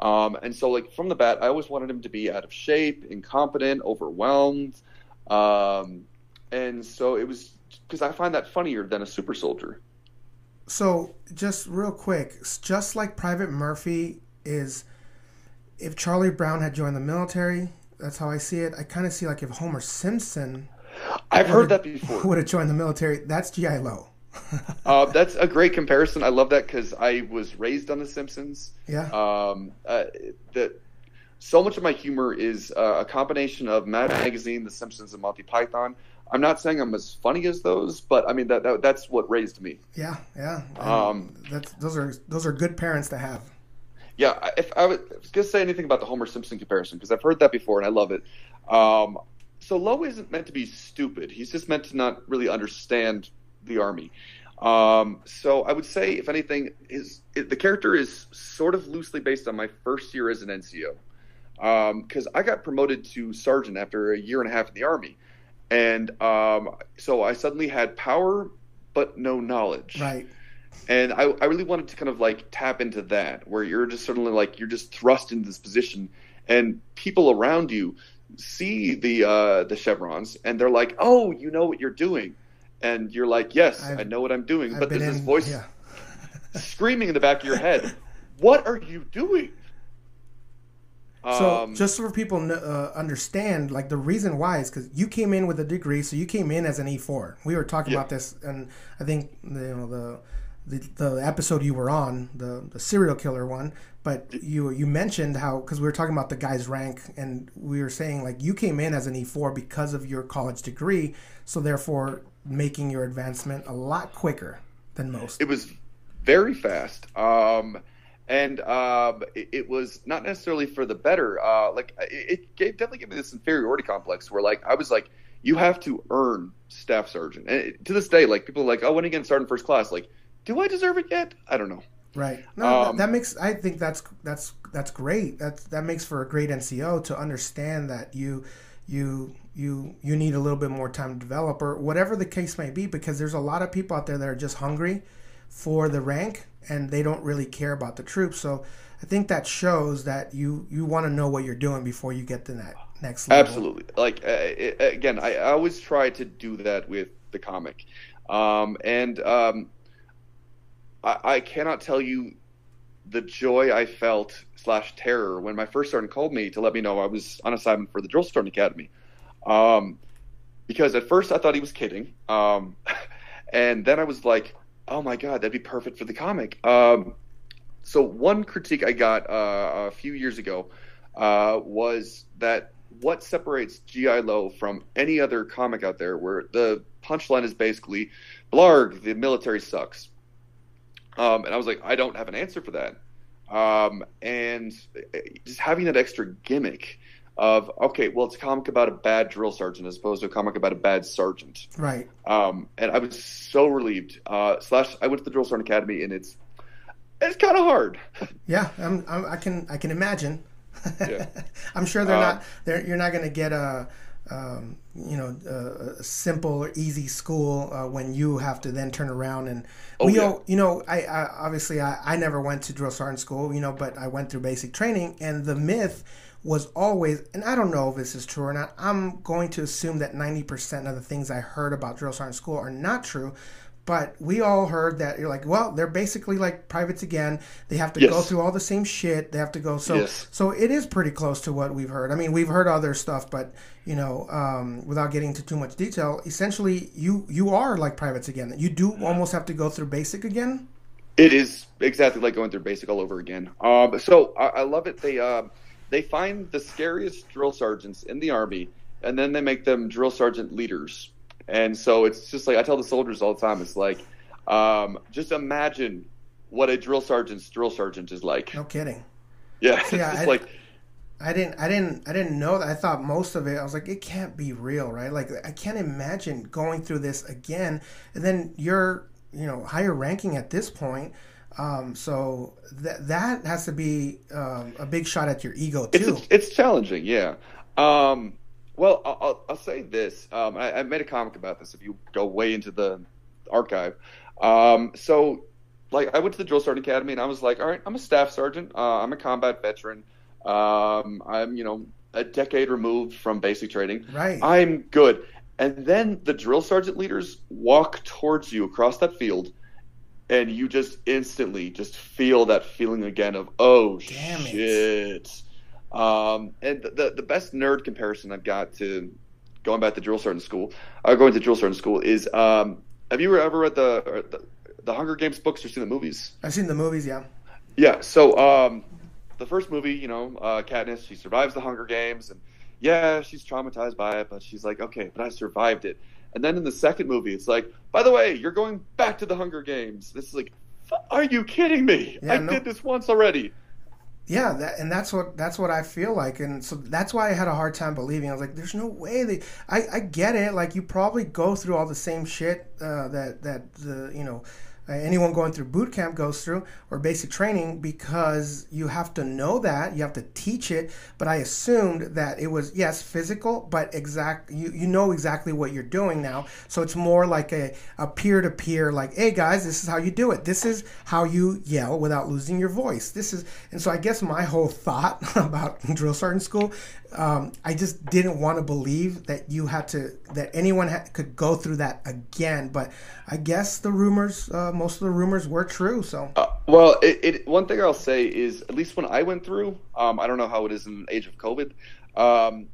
Um, and so, like, from the bat, I always wanted him to be out of shape, incompetent, overwhelmed. Um, and so it was because I find that funnier than a super soldier. So just real quick, just like Private Murphy is, if Charlie Brown had joined the military, that's how I see it. I kind of see like if Homer Simpson I've heard that before would have joined the military, that's G I. Lowe. uh, that's a great comparison. I love that because I was raised on The Simpsons. Yeah. Um, uh, the, so much of my humor is uh, a combination of Mad Magazine, The Simpsons, and Monty Python. I'm not saying I'm as funny as those, but I mean that, that that's what raised me. Yeah, yeah. Um, that's those are those are good parents to have. Yeah, if I was, was going to say anything about the Homer Simpson comparison, because I've heard that before and I love it. Um, so Lowe isn't meant to be stupid. He's just meant to not really understand the Army. Um, so I would say, if anything, his, it, the character is sort of loosely based on my first year as an N C O. Because um, I got promoted to sergeant after a year and a half in the Army. And um, so I suddenly had power but no knowledge. Right. And I, I really wanted to kind of like tap into that, where you're just suddenly like you're just thrust into this position, and people around you see the uh, the chevrons and they're like, "Oh, you know what you're doing," and you're like, "Yes, I've, I know what I'm doing." I've but there's in, this voice yeah. screaming in the back of your head, "What are you doing?" So um, just so people uh, understand, like the reason why is because you came in with a degree, so you came in as an E four. We were talking yeah. about this, and I think you know the. The, the episode you were on, the, the serial killer one, but you you mentioned how, because we were talking about the guy's rank, and we were saying like you came in as an E four because of your college degree, so therefore making your advancement a lot quicker than most. It was very fast, um, and um, it, it was not necessarily for the better. Uh, like it, it gave, definitely gave me this inferiority complex where like I was like, you have to earn staff sergeant, and it, to this day, like people are like, "Oh, when again, sergeant first class," like. Do I deserve it yet? I don't know. Right. No, um, that, that makes. I think that's that's that's great. That that makes for a great N C O to understand that you you you you need a little bit more time to develop, or whatever the case may be, because there's a lot of people out there that are just hungry for the rank and they don't really care about the troops. So I think that shows that you you want to know what you're doing before you get to that next level. Absolutely. Like uh, it, again, I, I always try to do that with the comic, um, and. Um, I cannot tell you the joy I felt slash terror when my first sergeant called me to let me know I was on assignment for the Drill Sergeant Academy. Um, because at first I thought he was kidding. Um, and then I was like, oh my God, that'd be perfect for the comic. Um, so one critique I got uh, a few years ago uh, was that what separates G I. Lowe from any other comic out there, where the punchline is basically, "Blarg, the military sucks." Um, and I was like, I don't have an answer for that. Um, and just having that extra gimmick of, okay, well, it's a comic about a bad drill sergeant as opposed to a comic about a bad sergeant. Right. Um, and I was so relieved. Uh, slash, I went to the Drill Sergeant Academy, and it's it's kind of hard. Yeah, I'm, I'm, I can I can imagine. Yeah. I'm sure they're uh, not. They're, you're not going to get a. Um, you know, uh, a simple or easy school uh, when you have to then turn around and oh, we yeah. all, you know, I, I obviously I, I never went to drill sergeant school, you know, but I went through basic training, and the myth was always, and I don't know if this is true or not, I'm going to assume that ninety percent of the things I heard about drill sergeant school are not true, but we all heard that you're like, well, they're basically like privates again. They have to yes. go through all the same shit. They have to go. So yes. so it is pretty close to what we've heard. I mean, we've heard other stuff, but, you know, um, without getting into too much detail, essentially you, you are like privates again. You do almost have to go through basic again. It is exactly like going through basic all over again. Um, so I, I love it. They, uh, they find the scariest drill sergeants in the Army, and then they make them drill sergeant leaders. And so it's just like I tell the soldiers all the time. It's like, um, just imagine what a drill sergeant's drill sergeant is like. No kidding. Yeah, it's yeah, just I, like I didn't, I didn't, I didn't know that. I thought most of it. I was like, it can't be real, right? Like I can't imagine going through this again. And then you're, you know, higher ranking at this point. Um, so that that has to be um, a big shot at your ego too. It's, it's challenging, yeah. Um, Well, I'll, I'll say this. Um, I, I made a comic about this if you go way into the archive. Um, so, like, I went to the Drill Sergeant Academy, and I was like, all right, I'm a staff sergeant. Uh, I'm a combat veteran. Um, I'm, you know, a decade removed from basic training. Right. I'm good. And then the drill sergeant leaders walk towards you across that field, and you just instantly just feel that feeling again of, oh, damn shit. It. Um, and the the best nerd comparison I've got to going back to drill sergeant school, uh, going to drill sergeant school is, um, have you ever read the, the the Hunger Games books or seen the movies? I've seen the movies, yeah. Yeah, so um, the first movie, you know, uh, Katniss, she survives the Hunger Games, and yeah, she's traumatized by it, but she's like, okay, but I survived it. And then in the second movie, it's like, by the way, you're going back to the Hunger Games. This is like, are you kidding me? Yeah, I no. did this once already. Yeah, that, and that's what that's what I feel like, and so that's why I had a hard time believing. I was like, "There's no way they." I, I get it. Like, you probably go through all the same shit uh, that that the you know anyone going through boot camp goes through, or basic training, because you have to know that, you have to teach it. But I assumed that it was yes physical, but exact you you know exactly what you're doing now. So it's more like a a peer to peer, like, hey guys, this is how you do it. This is how you yell without losing your voice. This is and so I guess my whole thought about drill sergeant school, um, I just didn't want to believe that you had to that anyone ha- could go through that again. But I guess the rumors. Um, Most of the rumors were true. So, uh, well, it, it, one thing I'll say is, at least when I went through, um, I don't know how it is in the age of COVID. Um,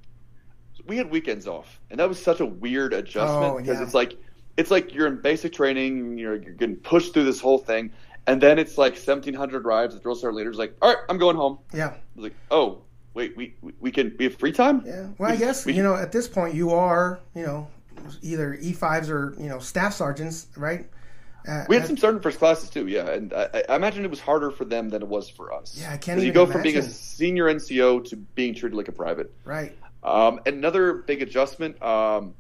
we had weekends off, and that was such a weird adjustment because oh, yeah. it's like it's like you're in basic training, you're you're getting pushed through this whole thing, and then it's like seventeen hundred rides. The drill sergeant leader's like, all right, I'm going home. Yeah, I was like, oh, wait, we we can we have free time. Yeah, well, we, I guess we, you know at this point you are you know either E fives or you know staff sergeants, right? Uh, we had some certain first classes too, yeah, and I, I imagine it was harder for them than it was for us. Yeah, I can't even You go imagine. From being a senior N C O to being treated like a private. Right. Um, another big adjustment, um,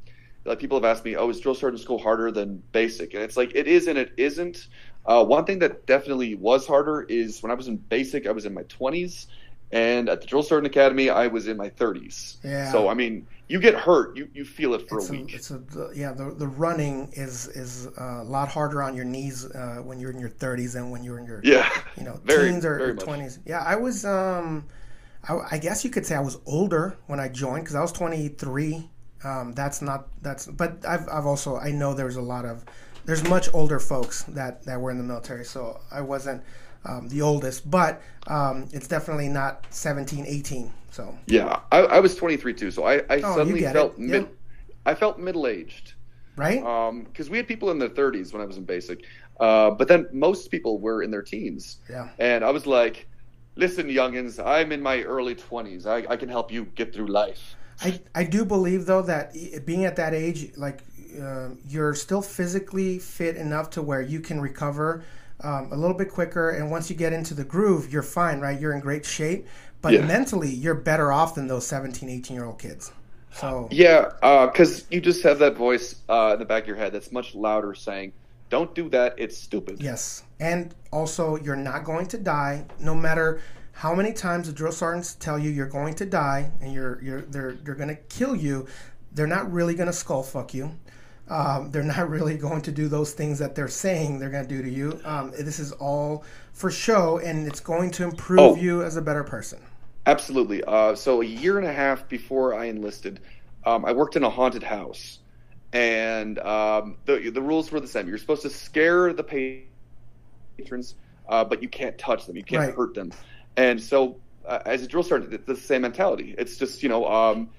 like people have asked me, oh, is drill sergeant school harder than basic? And it's like, it is and it isn't. Uh, one thing that definitely was harder is when I was in basic, I was in my twenties, and at the drill sergeant academy, I was in my thirties. Yeah. So, I mean... You get hurt. You, you feel it for it's a week. A, it's a, yeah, the the running is is a lot harder on your knees uh, when you're in your thirties than when you're in your yeah, you know very, teens or, or twenties. Yeah, I was um, I, I guess you could say I was older when I joined because I was twenty-three. Um, that's not that's but I've I've also I know there's a lot of there's much older folks that, that were in the military, so I wasn't um, the oldest, but um, it's definitely not seventeen, eighteen. So yeah, I, I was twenty-three too. So I, I oh, suddenly felt mid, yeah. I felt middle-aged, right? Um, because we had people in their thirties when I was in basic, uh, but then most people were in their teens. Yeah, and I was like, "Listen, youngins, I'm in my early twenties. I, I can help you get through life." I, I do believe though that being at that age, like uh, you're still physically fit enough to where you can recover um, a little bit quicker, and once you get into the groove, you're fine, right? You're in great shape. But yeah. mentally, you're better off than those seventeen, eighteen-year-old kids. So yeah, because uh, you just have that voice uh, in the back of your head that's much louder saying, don't do that, it's stupid. Yes, and also, you're not going to die. No matter how many times the drill sergeants tell you you're going to die and you're you're they're they're going to kill you, they're not really going to skull fuck you. Um, they're not really going to do those things that they're saying they're going to do to you. Um, this is all for show, and it's going to improve oh. you as a better person. Absolutely. Uh, so a year and a half before I enlisted, um, I worked in a haunted house, and um, the the rules were the same. You're supposed to scare the patrons, uh, but you can't touch them. You can't right. hurt them. And so uh, as a drill sergeant, it's the same mentality. It's just, you know, um,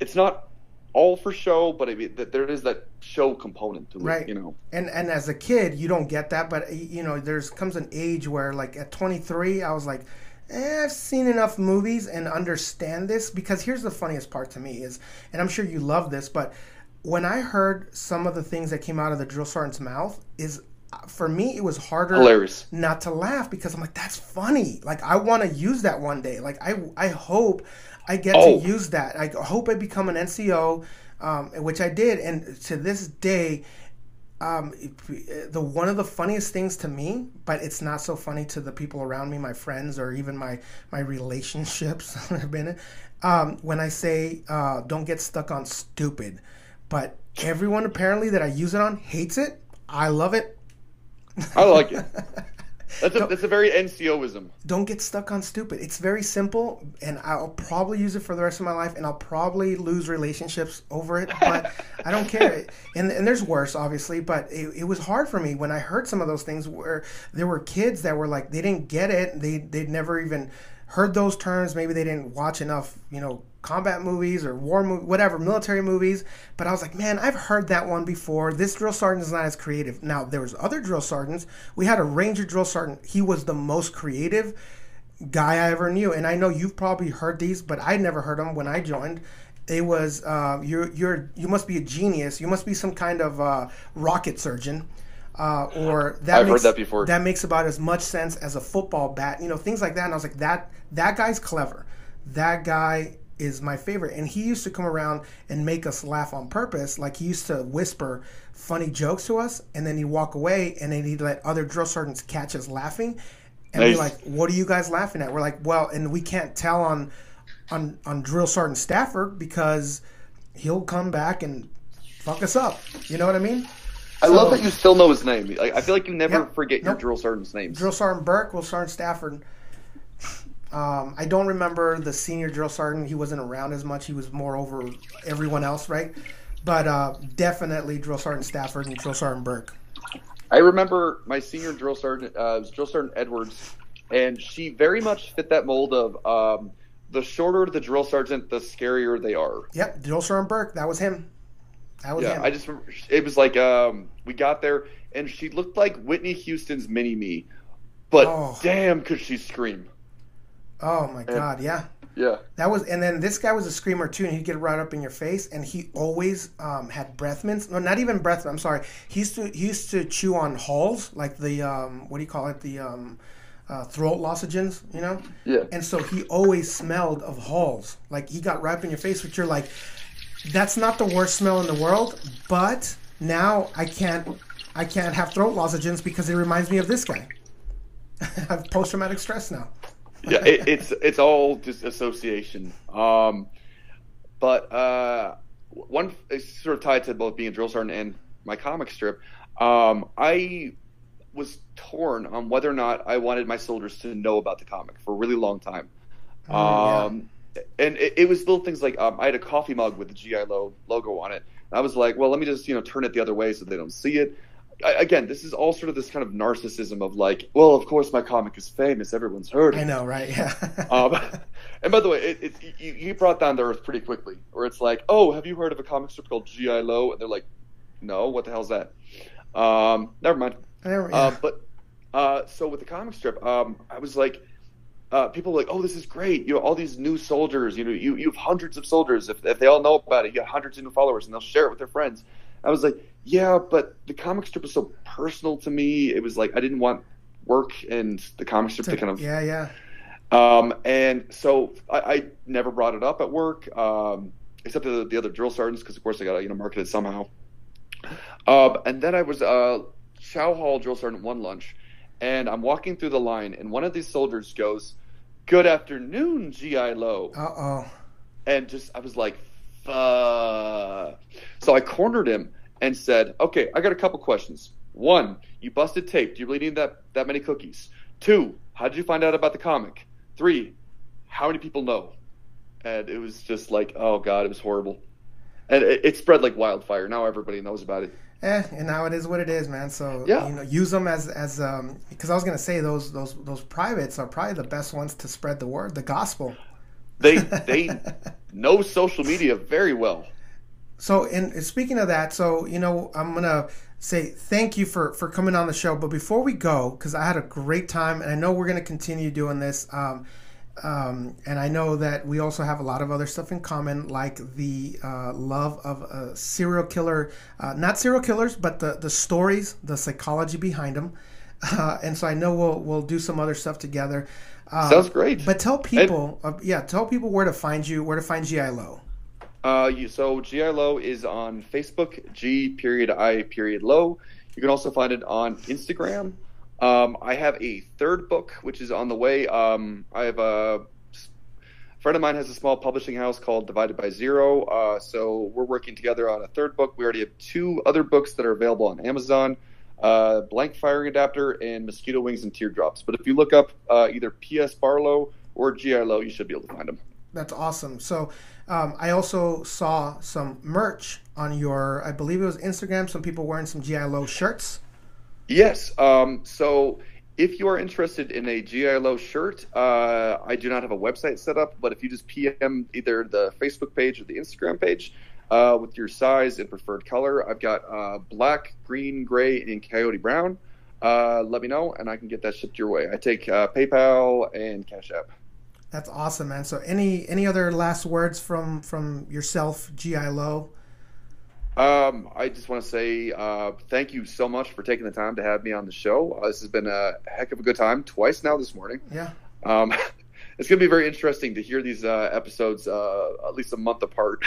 it's not all for show, but I mean, that there is that show component to it, right. you know. And and as a kid, you don't get that, but, you know, there's comes an age where, like, at twenty-three, I was like, I've seen enough movies and understand this, because here's the funniest part to me is, and I'm sure you love this, but when I heard some of the things that came out of the drill sergeant's mouth is, for me, it was harder Hilarious. Not to laugh because I'm like, that's funny. Like, I want to use that one day. Like, I, I hope I get oh. to use that. I hope I become an N C O, um, which I did. And to this day, um, the one of the funniest things to me, but it's not so funny to the people around me, my friends, or even my my relationships I've been in. Um, when I say uh, don't get stuck on stupid, but everyone apparently that I use it on hates it. I love it. I like it. That's a, that's a very N C O ism. Don't get stuck on stupid. It's very simple, and I'll probably use it for the rest of my life, and I'll probably lose relationships over it, but I don't care. And and there's worse, obviously, but it, it was hard for me when I heard some of those things where there were kids that were like, they didn't get it. They, they'd never even heard those terms. Maybe they didn't watch enough, you know, combat movies or war movies, whatever, military movies. But I was like, man, I've heard that one before. This drill sergeant is not as creative. Now, there was other drill sergeants. We had a Ranger drill sergeant. He was the most creative guy I ever knew. And I know you've probably heard these, but I never heard them when I joined. It was, uh, you're, you're, you must be a genius. You must be some kind of uh, rocket surgeon. Uh, or that I've makes, heard that before. That makes about as much sense as a football bat. You know, things like that. And I was like, that that guy's clever. That guy is my favorite. And he used to come around and make us laugh on purpose. Like, he used to whisper funny jokes to us, and then he'd walk away, and then he'd let other drill sergeants catch us laughing. And nice. We're like, what are you guys laughing at? We're like, well, and we can't tell on on on Drill Sergeant Stafford because he'll come back and fuck us up. You know what I mean? I so, love that you still know his name. Like, I feel like you never yeah, forget nope. your drill sergeant's names. Drill Sergeant Burke, well, Sergeant Stafford. Um, I don't remember the senior drill sergeant. He wasn't around as much. He was more over everyone else, right? But uh, definitely Drill Sergeant Stafford and Drill Sergeant Burke. I remember my senior drill sergeant, uh, was Drill Sergeant Edwards, and she very much fit that mold of um, the shorter the drill sergeant, the scarier they are. Yep, Drill Sergeant Burke. That was him. That was yeah, him. I just remember, it was like um, we got there, and she looked like Whitney Houston's mini-me. But oh. damn, could she scream. Oh my God! Yeah, yeah. That was, and then this guy was a screamer too, and he'd get right up in your face. And he always um, had breath mints. No, not even breath. I'm sorry. He used to he used to chew on hulls, like the um, what do you call it? The um, uh, throat lozenges, you know. Yeah. And so he always smelled of hulls. Like, he got right up in your face, which you're like, that's not the worst smell in the world. But now I can't I can't have throat lozenges because it reminds me of this guy. I have post traumatic stress now. Yeah, it, it's it's all just association. Um, but uh, one it's sort of tied to both being a drill sergeant and my comic strip. Um, I was torn on whether or not I wanted my soldiers to know about the comic for a really long time. Oh, um, yeah. And it, it was little things like um, I had a coffee mug with the G I Lowe logo on it. And I was like, well, let me just you know turn it the other way so they don't see it. Again, this is all sort of this kind of narcissism of like, well, of course my comic is famous. Everyone's heard it. I know, right? Yeah. um, and by the way, it, it, you, you brought down to earth pretty quickly, where it's like, oh, have you heard of a comic strip called G I Lowe? And they're like, no, what the hell's that? Um, never mind. Never, yeah. uh, but uh, so with the comic strip, um, I was like, uh, people were like, oh, this is great. You know, all these new soldiers. You know, you you have hundreds of soldiers. If if they all know about it, you have hundreds of new followers, and they'll share it with their friends. I was like, yeah, but the comic strip was so personal to me. It was like I didn't want work and the comic strip to, to kind of yeah, yeah. Um, and so I, I never brought it up at work, um, except the, the other drill sergeants, because of course I got to you know market it somehow. Um, and then I was uh, Chow Hall drill sergeant one lunch, and I'm walking through the line, and one of these soldiers goes, "Good afternoon, G I Lowe." Uh oh. And just I was like. Uh, so I cornered him and said, okay, I got a couple questions. One, you busted tape. Do you really need that, that many cookies? Two, how did you find out about the comic? Three, how many people know? And it was just like, oh, God, it was horrible. And it, it spread like wildfire. Now everybody knows about it. Eh, and now it is what it is, man. So, yeah. you know, use them as, as um, because I was going to say those, those, those privates are probably the best ones to spread the word, the gospel. They they know social media very well. So, and speaking of that, so, you know, I'm going to say thank you for, for coming on the show. But before we go, because I had a great time, and I know we're going to continue doing this, um, um, and I know that we also have a lot of other stuff in common, like the uh, love of a serial killer, uh, not serial killers, but the, the stories, the psychology behind them. Uh, and so I know we'll we'll do some other stuff together. Um, Sounds great. But tell people, and, uh, yeah, tell people where to find you, where to find G I Lowe. Uh, you, so G I. Lowe is on Facebook, G period I period Lowe. You can also find it on Instagram. Um, I have a third book, which is on the way. Um, I have a, a friend of mine has a small publishing house called Divided by Zero. Uh, so we're working together on a third book. We already have two other books that are available on Amazon, uh, Blank Firing Adapter and Mosquito Wings and Teardrops. But if you look up uh, either P S. Barlow or G I. Lowe, you should be able to find them. That's awesome. So um, I also saw some merch on your, I believe it was Instagram, some people wearing some G I. Lowe shirts. Yes. Um, so if you are interested in a G I. Lowe shirt, uh, I do not have a website set up, but if you just P M either the Facebook page or the Instagram page uh, with your size and preferred color, I've got uh, black, green, gray, and coyote brown. Uh, let me know, and I can get that shipped your way. I take uh, PayPal and Cash App. That's awesome, man. So any any other last words from, from yourself, G I. Lowe? Um, I just want to say uh, thank you so much for taking the time to have me on the show. Uh, this has been a heck of a good time, twice now this morning. Yeah. Um, it's going to be very interesting to hear these uh, episodes uh, at least a month apart.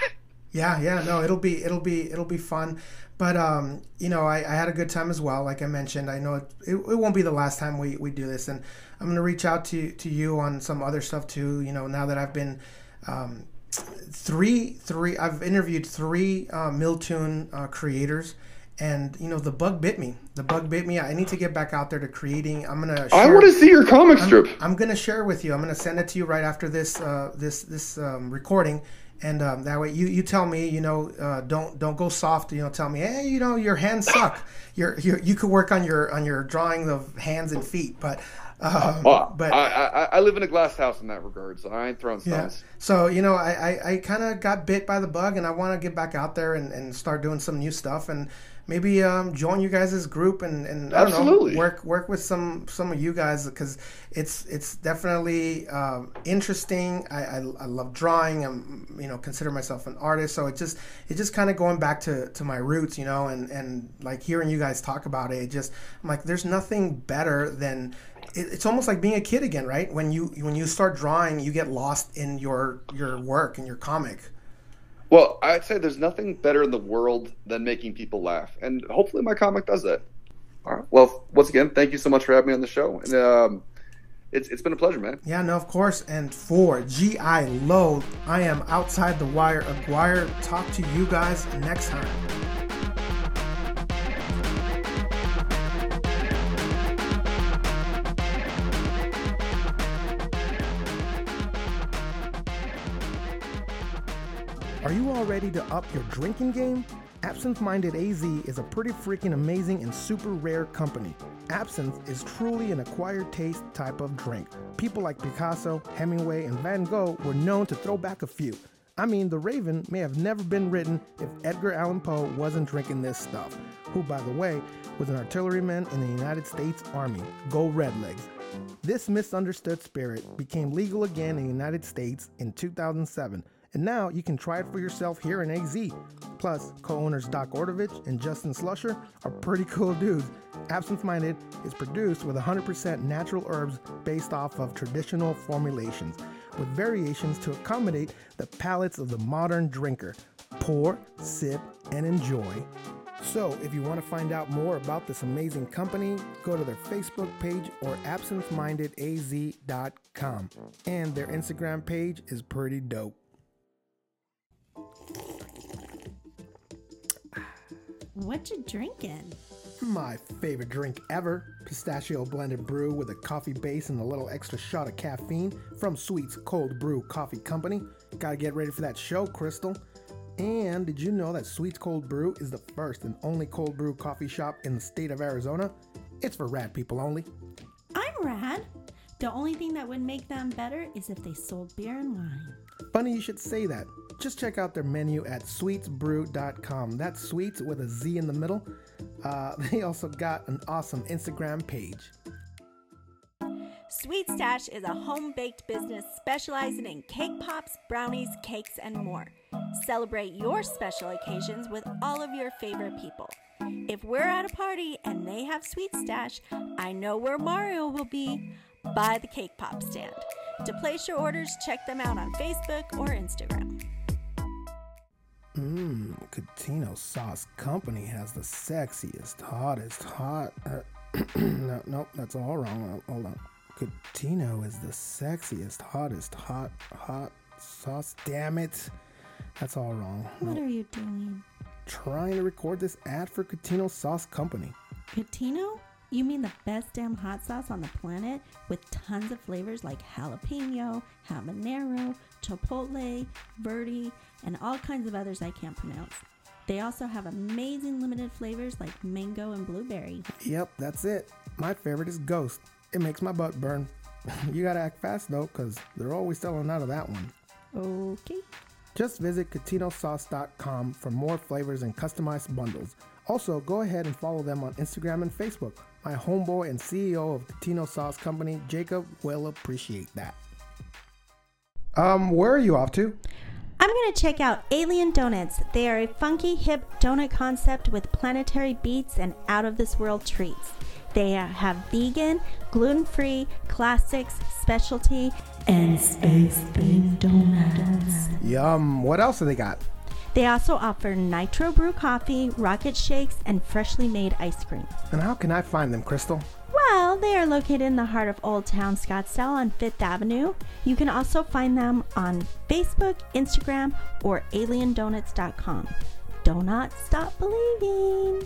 Yeah, yeah, no, it'll be it'll be it'll be fun. But um, you know, I, I had a good time as well. Like I mentioned, I know it, it, it won't be the last time we, we do this, and I'm gonna reach out to to you on some other stuff too. You know, now that I've been um, three three, I've interviewed three uh, Miltoon uh, creators, and you know, the bug bit me. The bug bit me. I need to get back out there to creating. I'm gonna. Share, I want to see your comic strip. I'm, I'm gonna share with you. I'm gonna send it to you right after this uh, this this um, recording. And um, that way, you, you tell me, you know, uh, don't don't go soft. You know, tell me, hey, you know, your hands suck. You're, you're, you could work on your on your drawing of hands and feet, but um, well, but I, I I live in a glass house in that regard, so I ain't throwing stones. Yeah. So you know, I I, I kind of got bit by the bug, and I want to get back out there and, and start doing some new stuff, and maybe um, join you guys' group and and I don't Absolutely. know, work work with some some of you guys, because it's it's definitely um, interesting. I, I I love drawing. I'm you know consider myself an artist, so it just it just kind of going back to, to my roots, you know, and, and like hearing you guys talk about it, it just I'm like there's nothing better than it, it's almost like being a kid again, right? When you when you start drawing, you get lost in your your work and your comic. Well, I'd say there's nothing better in the world than making people laugh, and hopefully my comic does that. All right. Well, once again, thank you so much for having me on the show, and um, it's it's been a pleasure, man. Yeah, no, of course. And for G I. Lowe, I am Outside the Wire Aguirre. Talk to you guys next time. Are you all ready to up your drinking game? Absinthe Minded A Z is a pretty freaking amazing and super rare company. Absinthe is truly an acquired taste type of drink. People like Picasso, Hemingway, and Van Gogh were known to throw back a few. I mean, The Raven may have never been written if Edgar Allan Poe wasn't drinking this stuff, who, by the way, was an artilleryman in the United States Army. Go Redlegs. This misunderstood spirit became legal again in the United States in two thousand seven. And now you can try it for yourself here in A Z. Plus, co-owners Doc Ordovich and Justin Slusher are pretty cool dudes. Absinthe Minded is produced with one hundred percent natural herbs based off of traditional formulations, with variations to accommodate the palates of the modern drinker. Pour, sip, and enjoy. So, if you want to find out more about this amazing company, go to their Facebook page or absinthe minded A Z dot com. And their Instagram page is pretty dope. What you drinking? My favorite drink ever. Pistachio blended brew with a coffee base and a little extra shot of caffeine from Sweet's Cold Brew Coffee Company. Gotta get ready for that show, Crystal. And did you know that Sweet's Cold Brew is the first and only cold brew coffee shop in the state of Arizona? It's for rad people only. I'm rad. The only thing that would make them better is if they sold beer and wine. Funny you should say that. Just check out their menu at sweets brew dot com. That's sweets with a Z in the middle. Uh, they also got an awesome Instagram page. Sweet Stash is a home-baked business specializing in cake pops, brownies, cakes, and more. Celebrate your special occasions with all of your favorite people. If we're at a party and they have Sweet Stash, I know where Mario will be, by the cake pop stand. To place your orders, check them out on Facebook or Instagram. Mmm, Catino Sauce Company has the sexiest, hottest, hot... Uh, no, nope, that's all wrong. Hold on. Catino is the sexiest, hottest, hot, hot sauce. Damn it. That's all wrong. What nope. are you doing? Trying to record this ad for Catino Sauce Company. Catino? You mean the best damn hot sauce on the planet with tons of flavors like jalapeno, habanero, chipotle, verde, and all kinds of others I can't pronounce. They also have amazing limited flavors like mango and blueberry. Yep, that's it. My favorite is Ghost. It makes my butt burn. You gotta act fast though, because they're always selling out of that one. Okay. Just visit Catino Sauce dot com for more flavors and customized bundles. Also, go ahead and follow them on Instagram and Facebook. My homeboy and C E O of Catino Sauce Company, Jacob, will appreciate that. Um, where are you off to? I'm going to check out Alien Donuts. They are a funky, hip donut concept with planetary beats and out-of-this-world treats. They have vegan, gluten-free, classics, specialty, and space themed donuts. Yum. What else do they got? They also offer nitro brew coffee, rocket shakes, and freshly made ice cream. And how can I find them, Crystal? Well, they are located in the heart of Old Town Scottsdale on Fifth Avenue. You can also find them on Facebook, Instagram, or alien donuts dot com. Do not stop believing.